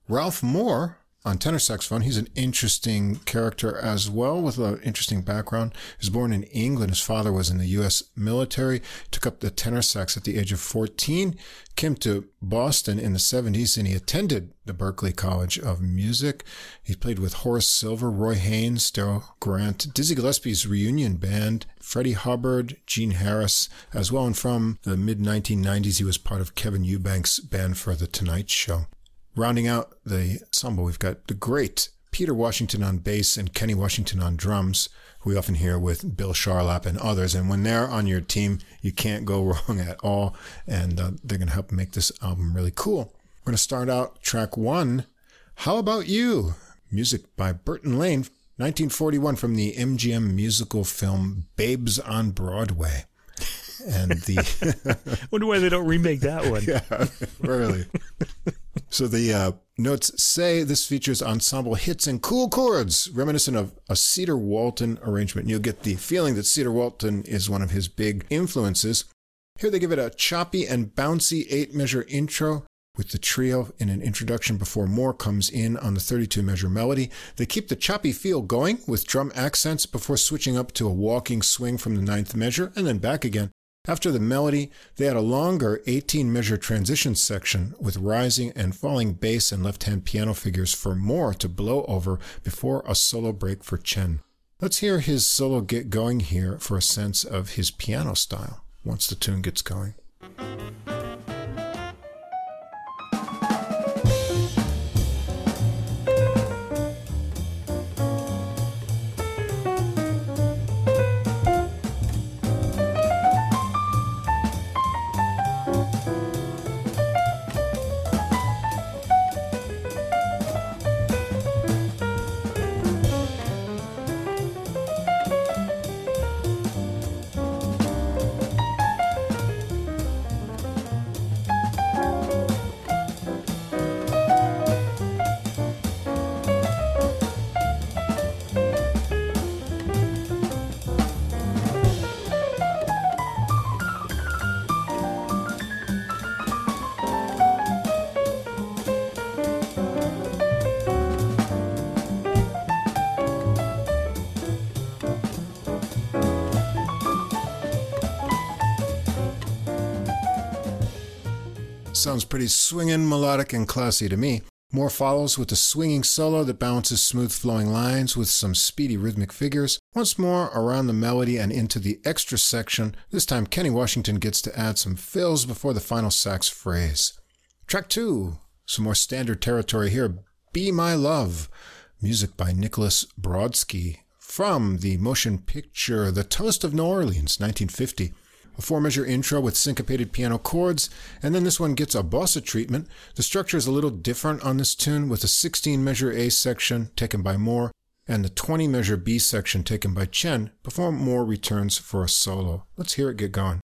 Ralph Moore on tenor saxophone. He's an interesting character as well, with an interesting background. He was born in England. His father was in the U S military, took up the tenor sax at the age of fourteen, came to Boston in the seventies, and he attended the Berklee College of Music. He played with Horace Silver, Roy Haynes, Darrell Grant, Dizzy Gillespie's reunion band, Freddie Hubbard, Gene Harris as well. And from the mid nineteen nineties, he was part of Kevin Eubanks' band for The Tonight Show. Rounding out the ensemble, we've got the great Peter Washington on bass and Kenny Washington on drums. We often hear with Bill Charlap and others. And when they're on your team, you can't go wrong at all. And uh, they're going to help make this album really cool. We're going to start out track one, How About You? Music by Burton Lane, nineteen forty-one, from the M G M musical film Babes on Broadway. And the wonder why they don't remake that one. Yeah, really. So the uh, notes say this features ensemble hits and cool chords, reminiscent of a Cedar Walton arrangement. You'll get the feeling that Cedar Walton is one of his big influences. Here they give it a choppy and bouncy eight-measure intro with the trio in an introduction before Moore comes in on the thirty-two measure melody. They keep the choppy feel going with drum accents before switching up to a walking swing from the ninth measure and then back again. After the melody, they had a longer eighteen measure transition section with rising and falling bass and left-hand piano figures for Moore to blow over before a solo break for Chen. Let's hear his solo get going here for a sense of his piano style once the tune gets going. Sounds pretty swinging, melodic, and classy to me. Moore follows with a swinging solo that balances smooth-flowing lines with some speedy rhythmic figures. Once more, around the melody and into the extra section, this time Kenny Washington gets to add some fills before the final sax phrase. Track two, some more standard territory here, Be My Love, music by Nicholas Brodsky, from the motion picture The Toast of New Orleans, nineteen fifty. A four-measure intro with syncopated piano chords, and then this one gets a bossa treatment. The structure is a little different on this tune, with a sixteen measure A section taken by Moore and the twenty measure B section taken by Chen before Moore returns for a solo. Let's hear it get going.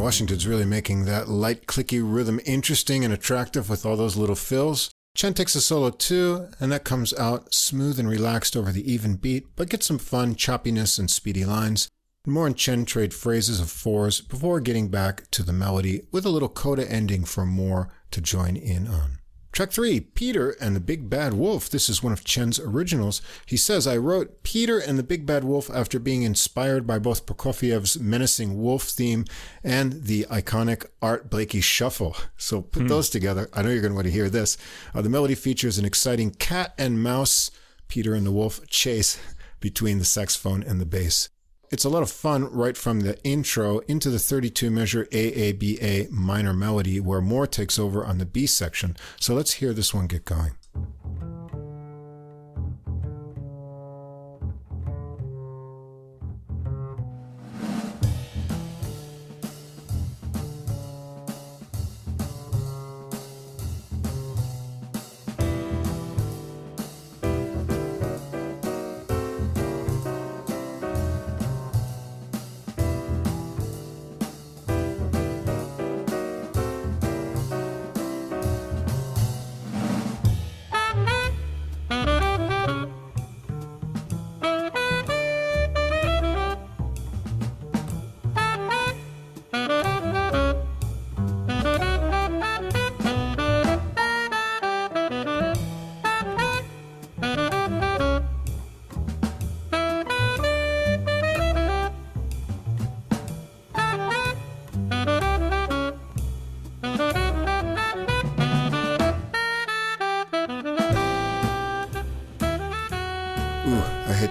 Washington's really making that light, clicky rhythm interesting and attractive with all those little fills. Chen takes a solo too, and that comes out smooth and relaxed over the even beat, but gets some fun choppiness and speedy lines. Moore and Chen trade phrases of fours before getting back to the melody with a little coda ending for Moore to join in on. Track three, Peter and the Big Bad Wolf. This is one of Chen's originals. He says, I wrote Peter and the Big Bad Wolf after being inspired by both Prokofiev's menacing wolf theme and the iconic Art Blakey shuffle. So put mm. those together. I know you're going to want to hear this. Uh, the melody features an exciting cat and mouse, Peter and the Wolf chase between the saxophone and the bass. It's a lot of fun right from the intro into the thirty-two measure A A B A minor melody where Moore takes over on the B section. So let's hear this one get going.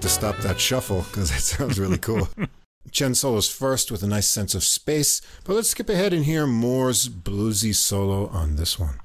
Stop that shuffle, because that sounds really cool. Chen solos first with a nice sense of space, but let's skip ahead and hear Moore's bluesy solo on this one.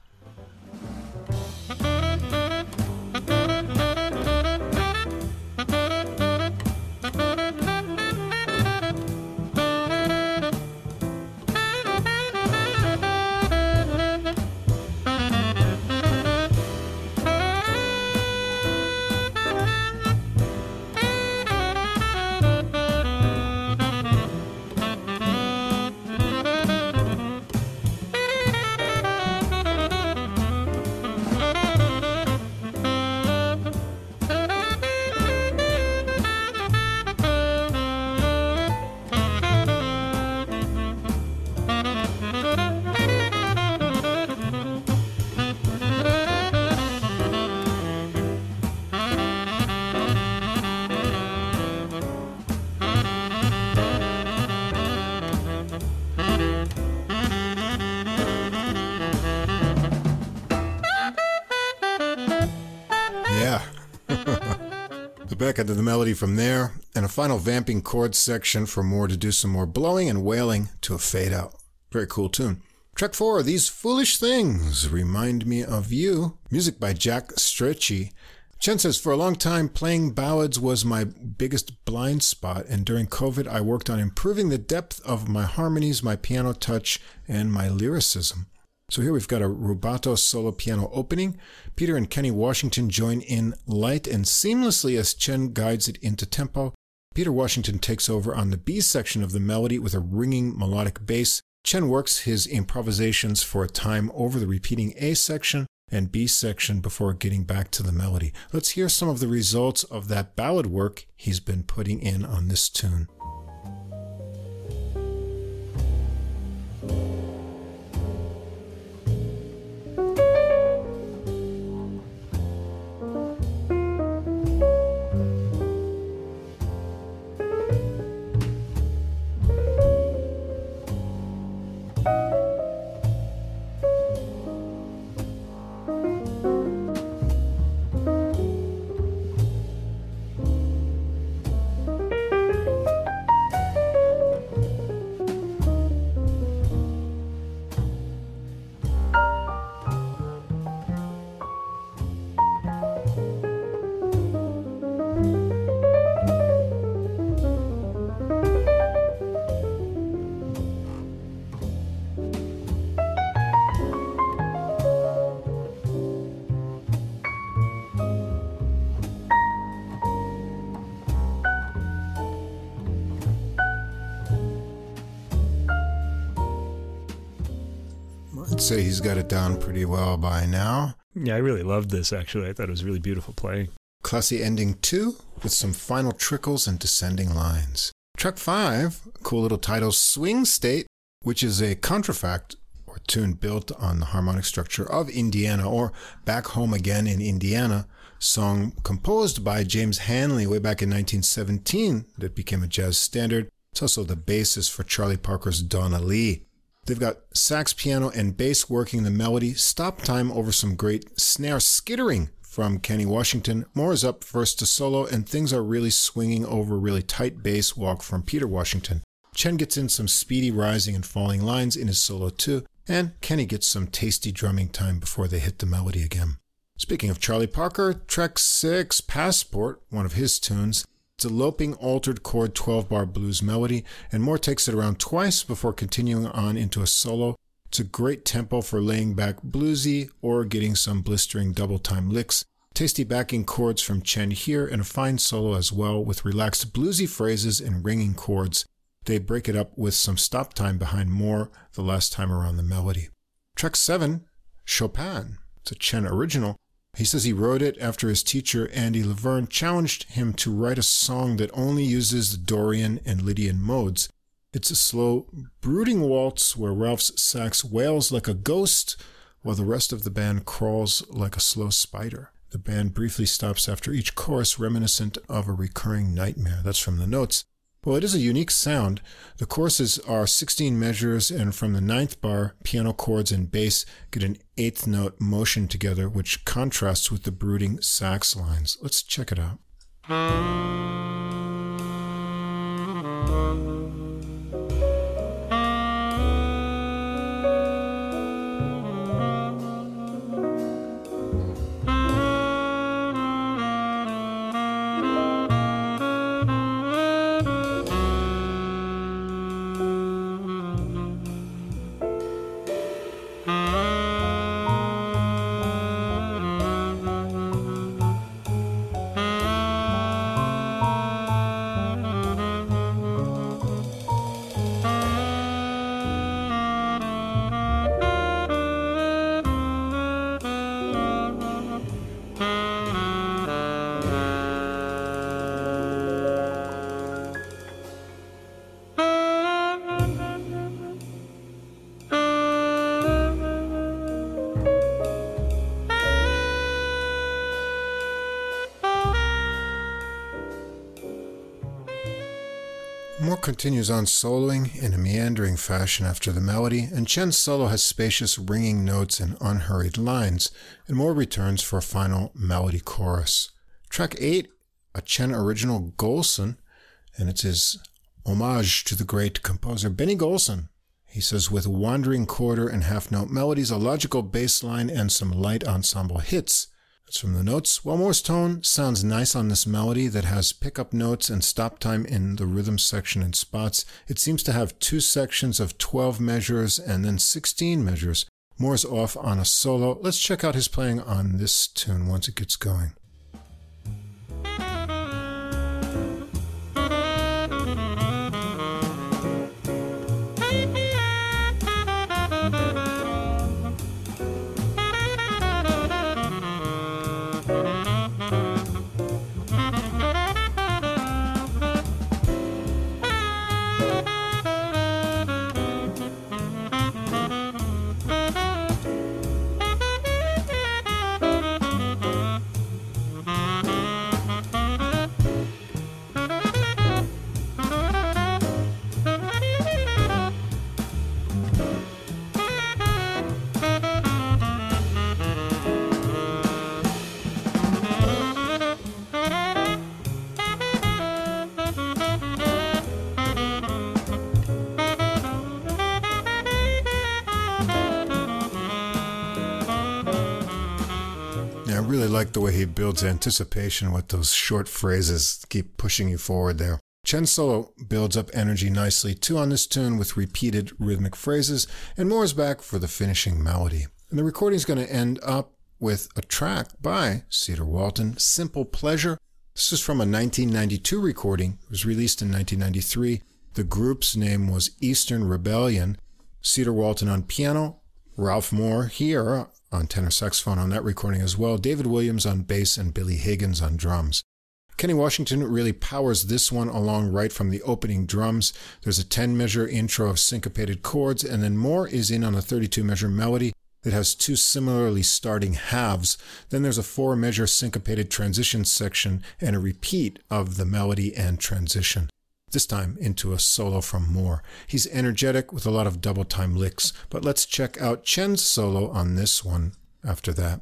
Back into the melody from there, and a final vamping chord section for Moore to do some more blowing and wailing to a fade out. Very cool tune. Track four, These Foolish Things Remind Me of You. Music by Jack Strachey. Chen says, for a long time, playing ballads was my biggest blind spot, and during COVID, I worked on improving the depth of my harmonies, my piano touch, and my lyricism. So here we've got a rubato solo piano opening. Peter and Kenny Washington join in light and seamlessly as Chen guides it into tempo. Peter Washington takes over on the B section of the melody with a ringing melodic bass. Chen works his improvisations for a time over the repeating A section and B section before getting back to the melody. Let's hear some of the results of that ballad work he's been putting in on this tune. Say he's got it down pretty well by now. Yeah, I really loved this, actually. I thought it was really beautiful playing. Classy ending two with some final trickles and descending lines. Track five, cool little title, Swing State, which is a contrafact or tune built on the harmonic structure of Indiana, or Back Home Again in Indiana, song composed by James Hanley way back in nineteen seventeen that became a jazz standard. It's also the basis for Charlie Parker's Donna Lee. They've got sax, piano, and bass working the melody, stop time over some great snare skittering from Kenny Washington. Moore is up first to solo, and things are really swinging over a really tight bass walk from Peter Washington. Chen gets in some speedy rising and falling lines in his solo too, and Kenny gets some tasty drumming time before they hit the melody again. Speaking of Charlie Parker, track six, Passport, one of his tunes, it's a loping altered chord twelve-bar blues melody, and Moore takes it around twice before continuing on into a solo. It's a great tempo for laying back bluesy or getting some blistering double-time licks. Tasty backing chords from Chen here, and a fine solo as well with relaxed bluesy phrases and ringing chords. They break it up with some stop time behind Moore the last time around the melody. Track seven, Chopin. It's a Chen original. He says he wrote it after his teacher, Andy Laverne, challenged him to write a song that only uses the Dorian and Lydian modes. It's a slow, brooding waltz where Ralph's sax wails like a ghost while the rest of the band crawls like a slow spider. The band briefly stops after each chorus, reminiscent of a recurring nightmare. That's from the notes. Well, it is a unique sound. The courses are sixteen measures, and from the ninth bar, piano chords and bass get an eighth note motion together, which contrasts with the brooding sax lines. Let's check it out. Continues on soloing in a meandering fashion after the melody, and Chen's solo has spacious ringing notes and unhurried lines, and Moore returns for a final melody chorus. Track eight, a Chen original, Golson, and it's his homage to the great composer Benny Golson. He says, with wandering quarter and half-note melodies, a logical bass line, and some light ensemble hits. From the notes. While Moore's tone sounds nice on this melody that has pickup notes and stop time in the rhythm section in spots, it seems to have two sections of twelve measures and then sixteen measures. Moore's off on a solo. Let's check out his playing on this tune once it gets going. The way he builds anticipation with those short phrases, keep pushing you forward there. Chen's solo builds up energy nicely too on this tune with repeated rhythmic phrases, and Moore's back for the finishing melody. And the recording's going to end up with a track by Cedar Walton, Simple Pleasure. This is from a nineteen ninety-two recording. It was released in nineteen ninety-three. The group's name was Eastern Rebellion. Cedar Walton on piano, Ralph Moore here on tenor saxophone on that recording as well, David Williams on bass, and Billy Higgins on drums. Kenny Washington really powers this one along right from the opening drums. There's a ten measure intro of syncopated chords, and then more is in on a thirty-two measure melody that has two similarly starting halves. Then there's a four measure syncopated transition section and a repeat of the melody and transition, this time into a solo from Moore. He's energetic with a lot of double time licks, but let's check out Chen's solo on this one after that.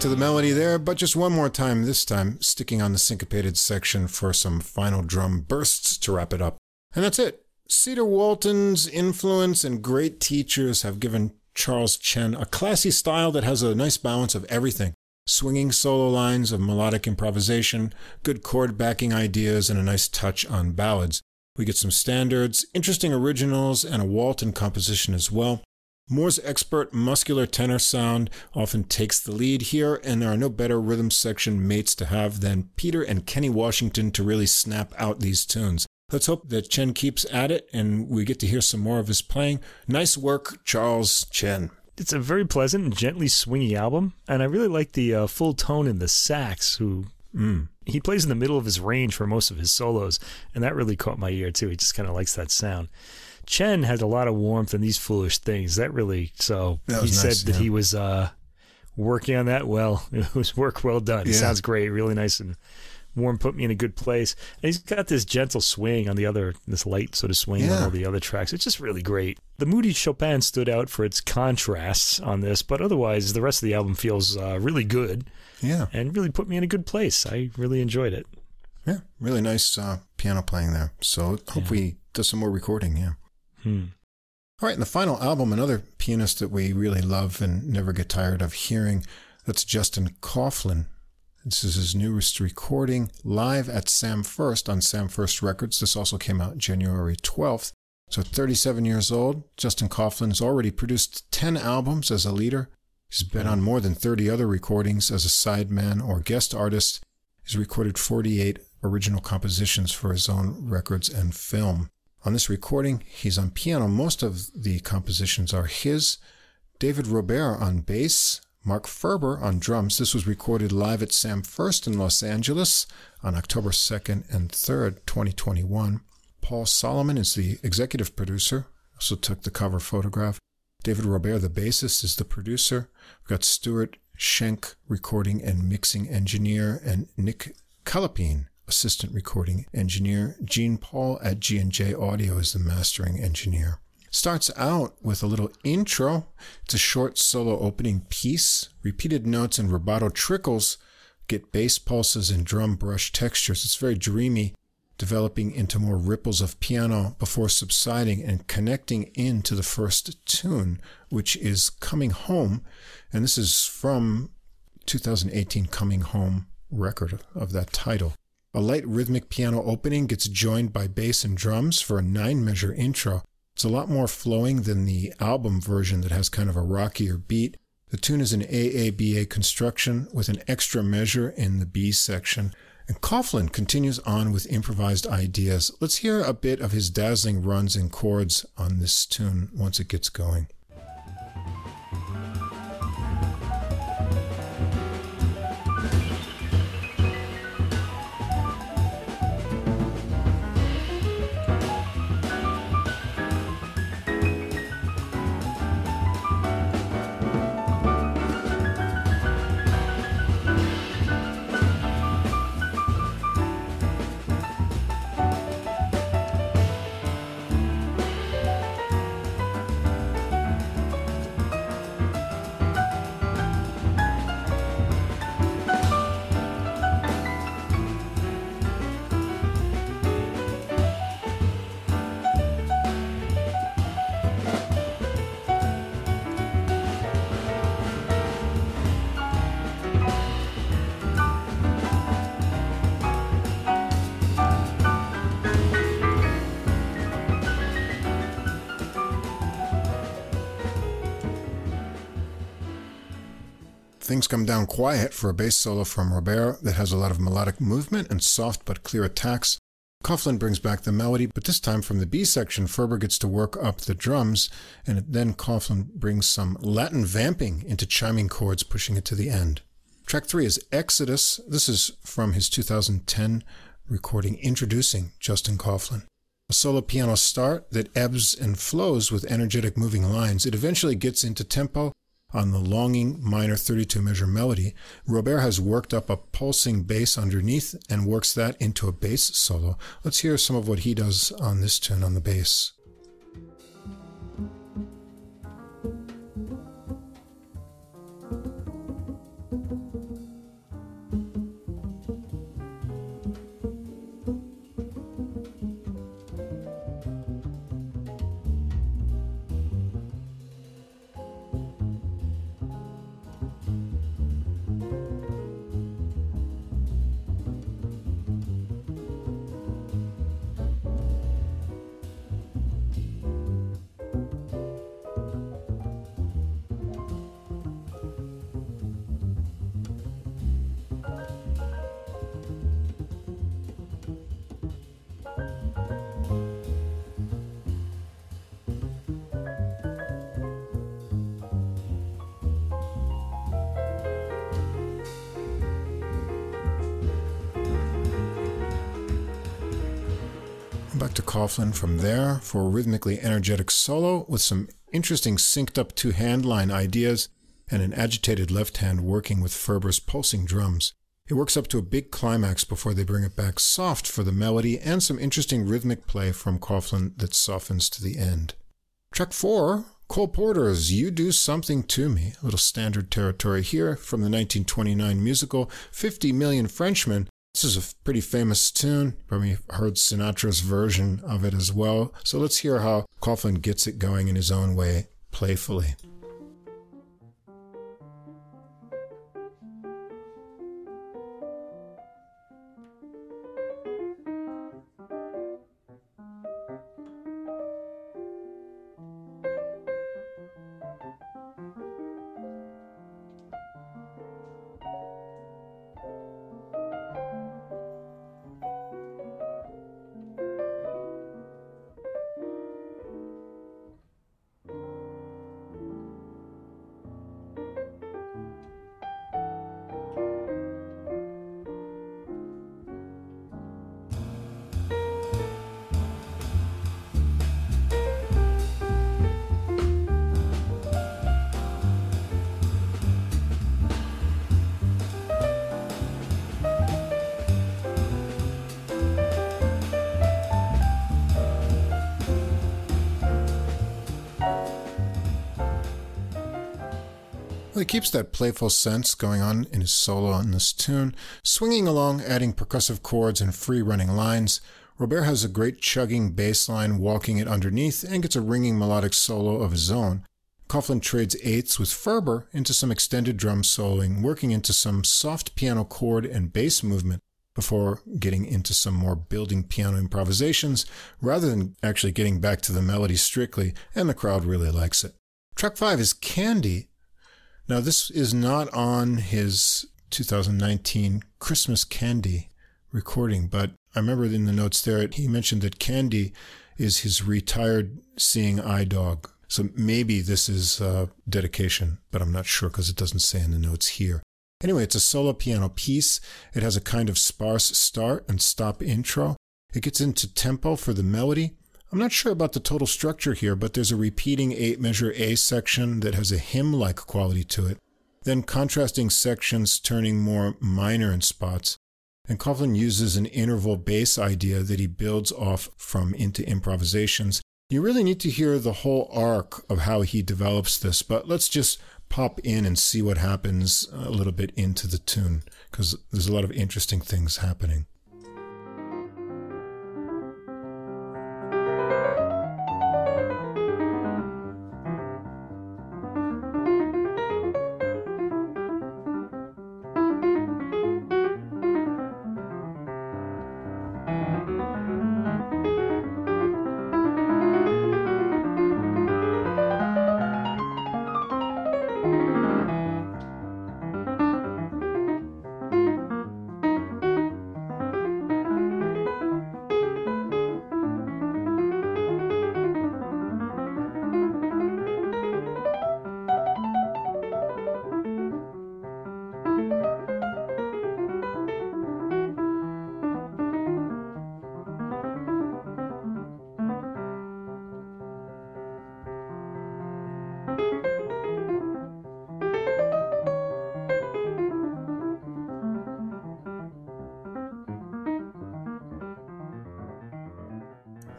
To the melody there, but just one more time, this time sticking on the syncopated section for some final drum bursts to wrap it up. And that's it. Cedar Walton's influence and great teachers have given Charles Chen a classy style that has a nice balance of everything. Swinging solo lines of melodic improvisation, good chord backing ideas, and a nice touch on ballads. We get some standards, interesting originals, and a Walton composition as well. Moore's expert muscular tenor sound often takes the lead here, and there are no better rhythm section mates to have than Peter and Kenny Washington to really snap out these tunes. Let's hope that Chen keeps at it and we get to hear some more of his playing. Nice work, Charles Chen. It's a very pleasant and gently swingy album, and I really like the uh, full tone in the sax, who... Mm. He plays in the middle of his range for most of his solos, and that really caught my ear too. He just kind of likes that sound. Chen had a lot of warmth in These Foolish Things. That really, so that he nice, said that yeah. he was uh, working on that well. It was work well done. Yeah. It sounds great, really nice and warm, put me in a good place. And he's got this gentle swing on the other, this light sort of swing yeah. on all the other tracks. It's just really great. The moody Chopin stood out for its contrasts on this, but otherwise the rest of the album feels uh, really good. Yeah. And really put me in a good place. I really enjoyed it. Yeah, really nice uh, piano playing there. So hope yeah. we do some more recording, yeah. Hmm. All right, and the final album, another pianist that we really love and never get tired of hearing, that's Justin Kauflin. This is his newest recording, live at Sam First on Sam First Records. This also came out January twelfth. So thirty-seven years old, Justin Kauflin has already produced ten albums as a leader. He's been on more than thirty other recordings as a sideman or guest artist. He's recorded forty-eight original compositions for his own records and film. On this recording, he's on piano. Most of the compositions are his. David Robert on bass, Mark Ferber on drums. This was recorded live at Sam First in Los Angeles on October second and third, twenty twenty-one. Paul Solomon is the executive producer, also took the cover photograph. David Robert, the bassist, is the producer. We've got Stuart Schenk, recording and mixing engineer, and Nick Calapine, assistant recording engineer. Gene Paul at G and J Audio is the mastering engineer. Starts out with a little intro. It's a short solo opening piece. Repeated notes and rubato trickles get bass pulses and drum brush textures. It's very dreamy, developing into more ripples of piano before subsiding and connecting into the first tune, which is Coming Home. And this is from twenty eighteen Coming Home record of that title. A light rhythmic piano opening gets joined by bass and drums for a nine measure intro. It's a lot more flowing than the album version that has kind of a rockier beat. The tune is an A A B A construction with an extra measure in the B section. And Kauflin continues on with improvised ideas. Let's hear a bit of his dazzling runs and chords on this tune once it gets going. Things Come Down Quiet for a bass solo from Robert that has a lot of melodic movement and soft but clear attacks. Kauflin brings back the melody, but this time from the B section, Ferber gets to work up the drums, and then Kauflin brings some Latin vamping into chiming chords, pushing it to the end. Track three is Exodus. This is from his two thousand ten recording introducing Justin Kauflin. A solo piano start that ebbs and flows with energetic moving lines. It eventually gets into tempo on the longing minor thirty-two measure melody. Robert has worked up a pulsing bass underneath and works that into a bass solo. Let's hear some of what he does on this tune on the bass. Kauflin from there for a rhythmically energetic solo with some interesting synced up two hand line ideas and an agitated left hand working with Ferber's pulsing drums. It works up to a big climax before they bring it back soft for the melody and some interesting rhythmic play from Kauflin that softens to the end. Track four, Cole Porter's You Do Something to Me, a little standard territory here from the nineteen twenty-nine musical fifty million Frenchmen. This is a pretty famous tune. Probably heard Sinatra's version of it as well. So let's hear how Kauflin gets it going in his own way, playfully. It keeps that playful sense going on in his solo on this tune, swinging along, adding percussive chords and free-running lines. Robert has a great chugging bass line, walking it underneath, and gets a ringing melodic solo of his own. Kauflin trades eighths with Ferber into some extended drum soloing, working into some soft piano chord and bass movement before getting into some more building piano improvisations, rather than actually getting back to the melody strictly, and the crowd really likes it. Track five is Candy. Now, this is not on his two thousand nineteen Christmas Candy recording, but I remember in the notes there, he mentioned that Candy is his retired seeing eye dog. So maybe this is uh, dedication, but I'm not sure because it doesn't say in the notes here. Anyway, it's a solo piano piece. It has a kind of sparse start and stop intro. It gets into tempo for the melody. I'm not sure about the total structure here, but there's a repeating eight measure A section that has a hymn-like quality to it, then contrasting sections turning more minor in spots, and Kauflin uses an interval bass idea that he builds off from into improvisations. You really need to hear the whole arc of how he develops this, but let's just pop in and see what happens a little bit into the tune, because there's a lot of interesting things happening.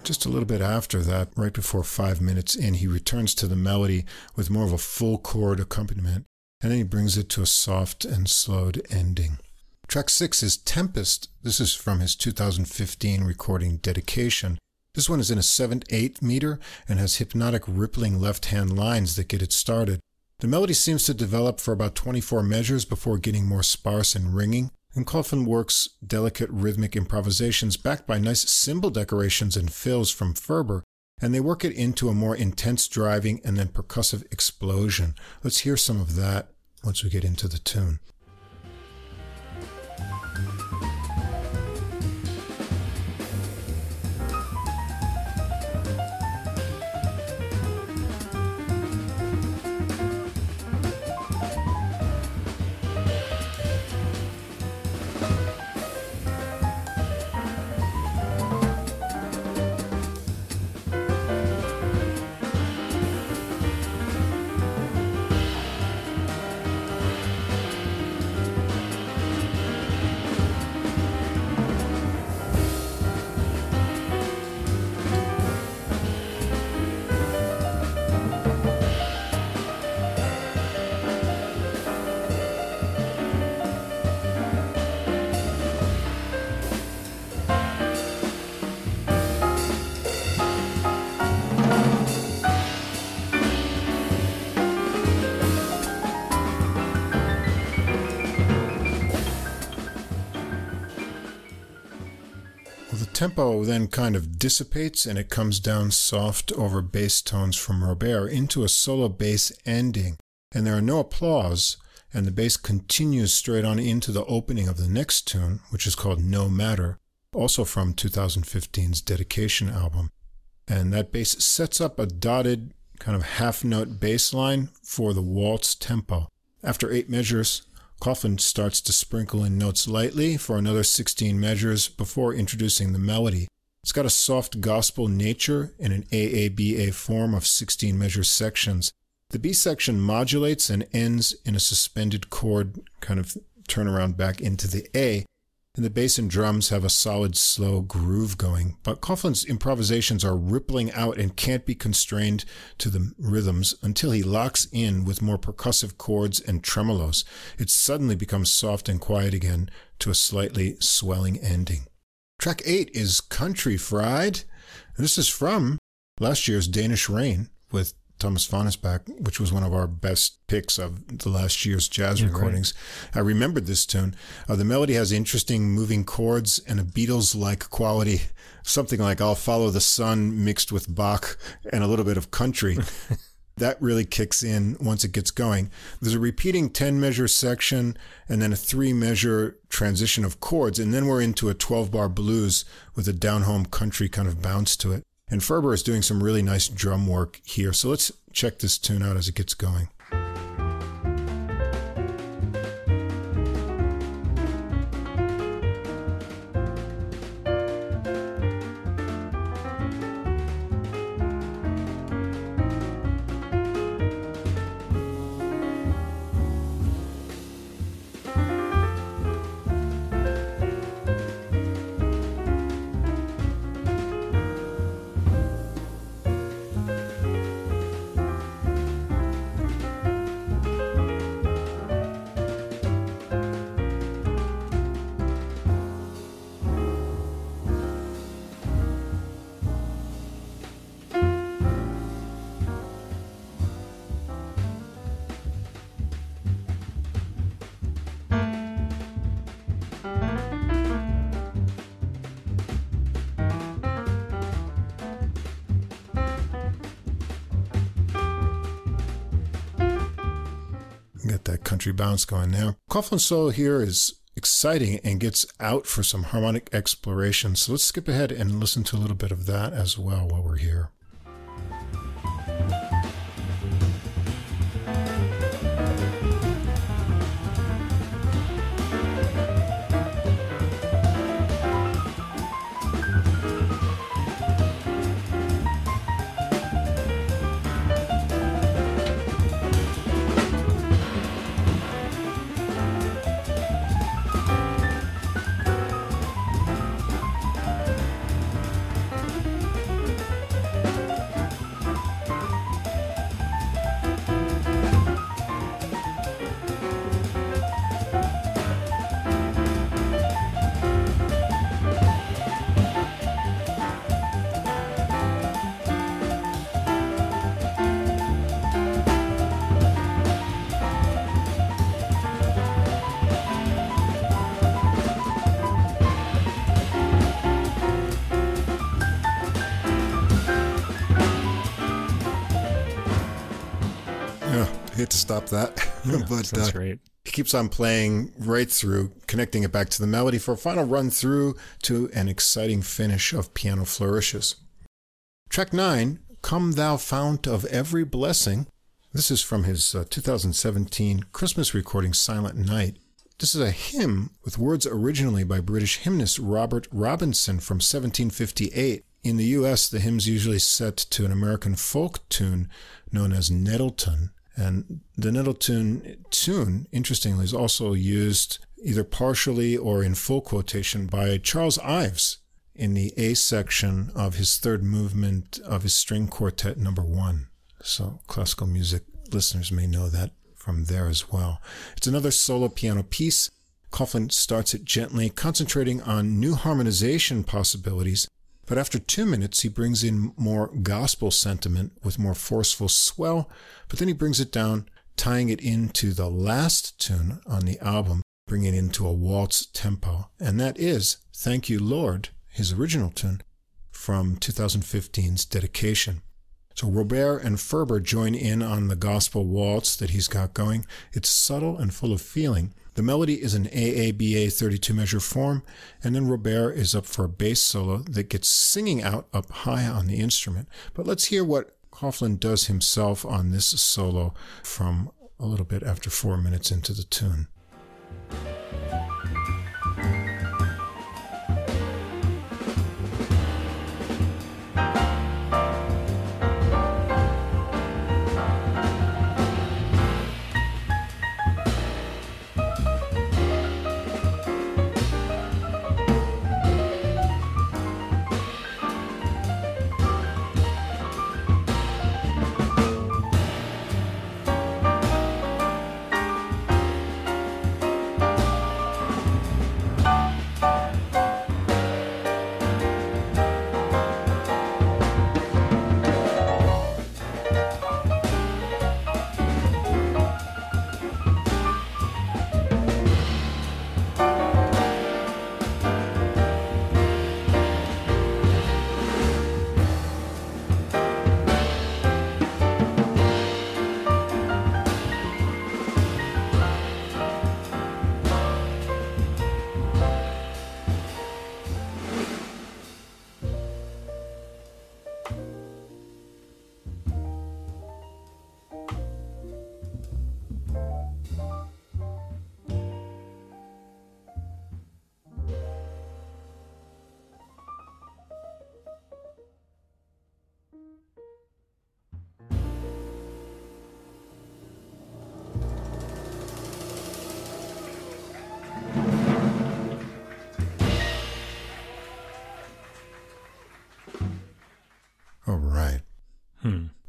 Just a little bit after that, right before five minutes in, he returns to the melody with more of a full chord accompaniment, and then he brings it to a soft and slowed ending. Track six is Tempest. This is from his two thousand fifteen recording Dedication. This one is in a seven eight meter and has hypnotic rippling left-hand lines that get it started. The melody seems to develop for about twenty-four measures before getting more sparse and ringing, and Kauflin works delicate rhythmic improvisations backed by nice cymbal decorations and fills from Ferber, and they work it into a more intense driving and then percussive explosion. Let's hear some of that once we get into the tune. Tempo then kind of dissipates and it comes down soft over bass tones from Robert into a solo bass ending, and there are no applause, and the bass continues straight on into the opening of the next tune, which is called No Matter, also from twenty fifteen's Dedication album. And that bass sets up a dotted kind of half note bass line for the waltz tempo. After eight measures, Kauflin starts to sprinkle in notes lightly for another sixteen measures before introducing the melody. It's got a soft gospel nature in an A A B A form of sixteen measure sections. The B section modulates and ends in a suspended chord kind of turnaround back into the A, and the bass and drums have a solid slow groove going. But Kauflin's improvisations are rippling out and can't be constrained to the rhythms until he locks in with more percussive chords and tremolos. It suddenly becomes soft and quiet again to a slightly swelling ending. Track eight is Country Fried. This is from last year's Danish Rain with Thomas Vanesbach, which was one of our best picks of the last year's jazz yeah, recordings. Great. I remembered this tune. Uh, the melody has interesting moving chords and a Beatles-like quality, something like I'll Follow the Sun mixed with Bach and a little bit of country. That really kicks in once it gets going. There's a repeating ten-measure section and then a three-measure transition of chords, and then we're into a twelve-bar blues with a down-home country kind of bounce to it. And Ferber is doing some really nice drum work here. So let's check this tune out as it gets going. Bounce going now. Coughlin's solo here is exciting and gets out for some harmonic exploration, so let's skip ahead and listen to a little bit of that as well while we're here. hate to stop that. Yeah, but sounds uh, great. He keeps on playing right through, connecting it back to the melody for a final run through to an exciting finish of piano flourishes. Track nine, Come Thou Fount of Every Blessing. This is from his uh, two thousand seventeen Christmas recording, Silent Night. This is a hymn with words originally by British hymnist Robert Robinson from seventeen fifty-eight. In the U S, the hymn's usually set to an American folk tune known as Nettleton. And the Nettleton tune, interestingly, is also used either partially or in full quotation by Charles Ives in the A section of his third movement of his string quartet number one. So classical music listeners may know that from there as well. It's another solo piano piece. Kauflin starts it gently, concentrating on new harmonization possibilities. But after two minutes, he brings in more gospel sentiment with more forceful swell, but then he brings it down, tying it into the last tune on the album, bringing it into a waltz tempo. And that is Thank You, Lord, his original tune, from twenty fifteen's Dedication. So Robert and Ferber join in on the gospel waltz that he's got going. It's subtle and full of feeling. The melody is an A A B A thirty-two measure form, and then Robert is up for a bass solo that gets singing out up high on the instrument. But let's hear what Kauflin does himself on this solo from a little bit after four minutes into the tune.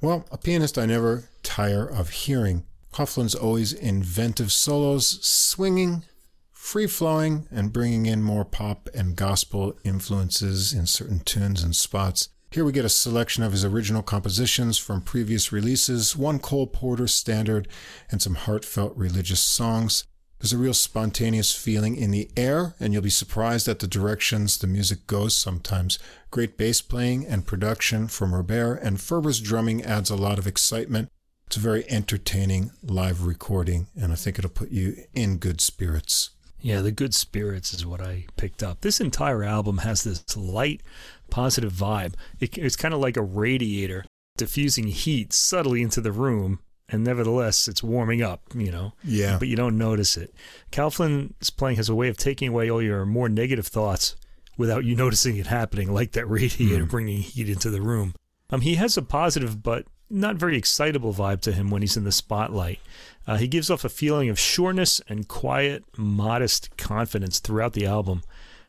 Well, a pianist I never tire of hearing. Kauflin's always inventive solos, swinging, free-flowing, and bringing in more pop and gospel influences in certain tunes and spots. Here we get a selection of his original compositions from previous releases, one Cole Porter standard, and some heartfelt religious songs. There's a real spontaneous feeling in the air, and you'll be surprised at the directions the music goes sometimes. Great bass playing and production from Robert, and Ferber's drumming adds a lot of excitement. It's a very entertaining live recording, and I think it'll put you in good spirits. Yeah, the good spirits is what I picked up. This entire album has this light, positive vibe. It, it's kind of like a radiator diffusing heat subtly into the room. And nevertheless, it's warming up, you know, yeah. But you don't notice it. Kauflin's playing has a way of taking away all your more negative thoughts without you noticing it happening, like that radiator mm. bringing heat into the room. Um, he has a positive but not very excitable vibe to him when he's in the spotlight. Uh, he gives off a feeling of sureness and quiet, modest confidence throughout the album.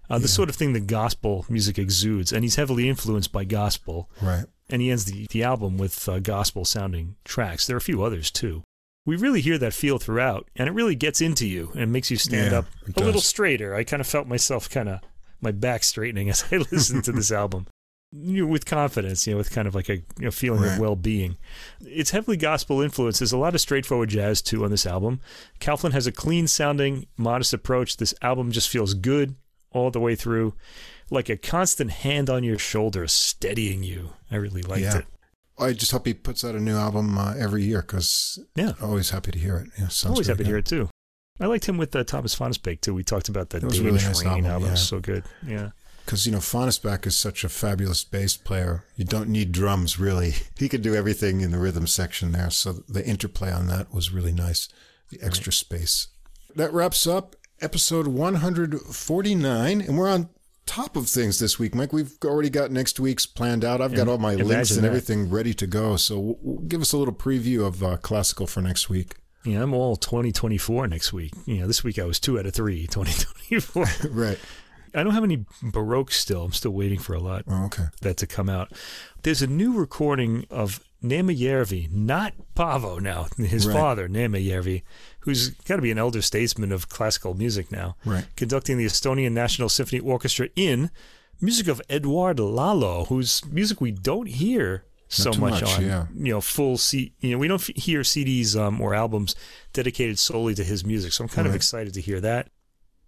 Uh, the yeah. sort of thing that gospel music exudes, and he's heavily influenced by gospel. Right. And he ends the, the album with uh, gospel-sounding tracks. There are a few others, too. We really hear that feel throughout, and it really gets into you and makes you stand yeah, up a does. little straighter. I kind of felt myself kind of, my back straightening as I listened to this album. You know, with confidence, you know, with kind of like a you know, feeling right. of well-being. It's heavily gospel influenced. There's a lot of straightforward jazz, too, on this album. Kauflin has a clean-sounding, modest approach. This album just feels good all the way through, like a constant hand on your shoulder steadying you. I really liked yeah. it. I just hope he puts out a new album uh, every year, because yeah. always happy to hear it. Yeah, always happy good. to hear it, too. I liked him with uh, Thomas Fonsbeck, too. We talked about that Danish really nice Rain album. album. Yeah. It was so good. Yeah. Because, you know, Fonsbeck is such a fabulous bass player. You don't need drums, really. He could do everything in the rhythm section there. So the interplay on that was really nice, the extra right. space. That wraps up episode one forty-nine. And we're on top of things this week, Mike. We've already got next week's planned out. I've and got all my links and that. everything ready to go. So w- w- give us a little preview of uh, Classical for next week. Yeah, I'm all twenty twenty-four next week. You know, this week I was two out of three, twenty twenty-four. Right. I don't have any Baroque still. I'm still waiting for a lot oh, okay. that to come out. There's a new recording of Neeme Järvi, not Paavo now, his right. father, Neeme Järvi, who's got to be an elder statesman of classical music now, right. conducting the Estonian National Symphony Orchestra in music of Eduard Lalo, whose music we don't hear so much, much on, yeah. you know, full C. You know, we don't f- hear C Ds um, or albums dedicated solely to his music, so I'm kind right. of excited to hear that.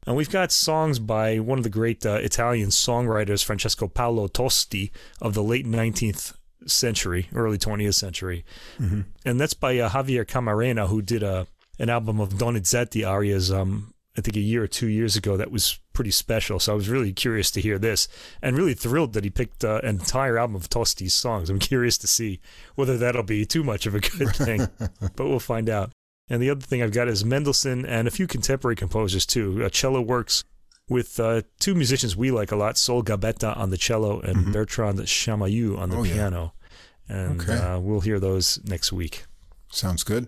And we've got songs by one of the great uh, Italian songwriters, Francesco Paolo Tosti, of the late nineteenth century, early twentieth century. Mm-hmm. And that's by uh, Javier Camarena, who did uh, an album of Donizetti arias, um, I think a year or two years ago, that was pretty special. So I was really curious to hear this, and really thrilled that he picked uh, an entire album of Tosti's songs. I'm curious to see whether that'll be too much of a good thing, but we'll find out. And the other thing I've got is Mendelssohn and a few contemporary composers, too. Uh, cello works with uh, two musicians we like a lot, Sol Gabetta on the cello and mm-hmm. Bertrand Chamaillou on the oh, piano. Yeah. And okay. uh, we'll hear those next week. Sounds good.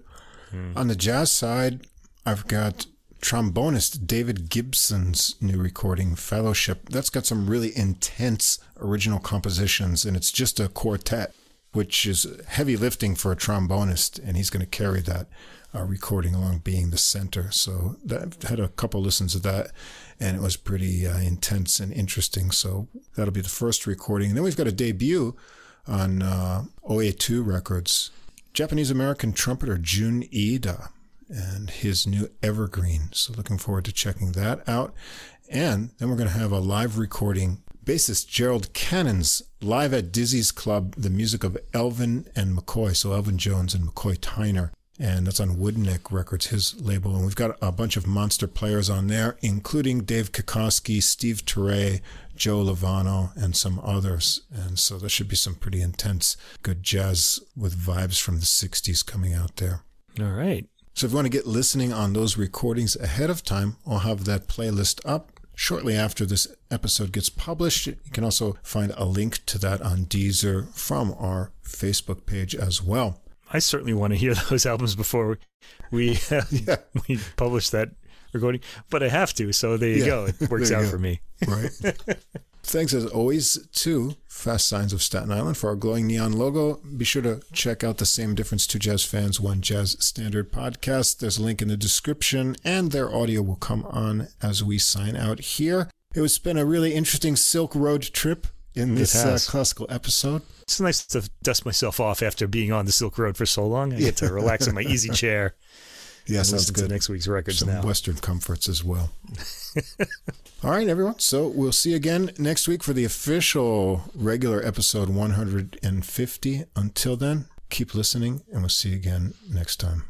Mm. On the jazz side, I've got trombonist David Gibson's new recording, Fellowship. That's got some really intense original compositions, and it's just a quartet, which is heavy lifting for a trombonist, and he's going to carry that uh, recording along, being the center. So I've had a couple listens of that, and it was pretty uh, intense and interesting. So that'll be the first recording. And then we've got a debut on uh, O A two Records, Japanese-American trumpeter Jun Iida and his new Evergreen. So looking forward to checking that out. And then we're going to have a live recording, bassist Gerald Cannon's live at Dizzy's Club, the music of Elvin and McCoy. So Elvin Jones and McCoy Tyner. And that's on Woodneck Records, his label. And we've got a bunch of monster players on there, including Dave Kikoski, Steve Turay, Joe Lovano, and some others. And so there should be some pretty intense, good jazz with vibes from the sixties coming out there. All right. So if you want to get listening on those recordings ahead of time, I'll have that playlist up shortly after this episode gets published. You can also find a link to that on Deezer from our Facebook page as well. I certainly want to hear those albums before we uh, yeah. we publish that recording, but I have to, so there you yeah. go. It works out go. for me. Right. Thanks, as always, to Fast Signs of Staten Island for our glowing neon logo. Be sure to check out the Same Difference, Two Jazz Fans, One Jazz Standard podcast. There's a link in the description, and their audio will come on as we sign out here. It's been a really interesting Silk Road trip in this uh, classical episode. It's nice to dust myself off after being on the Silk Road for so long. I get to relax in my easy chair. Yeah, sounds good. To next week's records Some now. Western comforts as well. All right, everyone. So we'll see you again next week for the official regular episode one fifty. Until then, keep listening, and we'll see you again next time.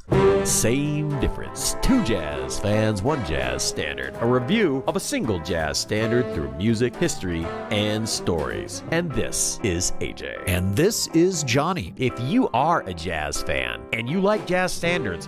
Same Difference. Two Jazz Fans, One Jazz Standard. A review of a single jazz standard through music, history, and stories. And this is A J. And this is Johnny. If you are a jazz fan and you like jazz standards,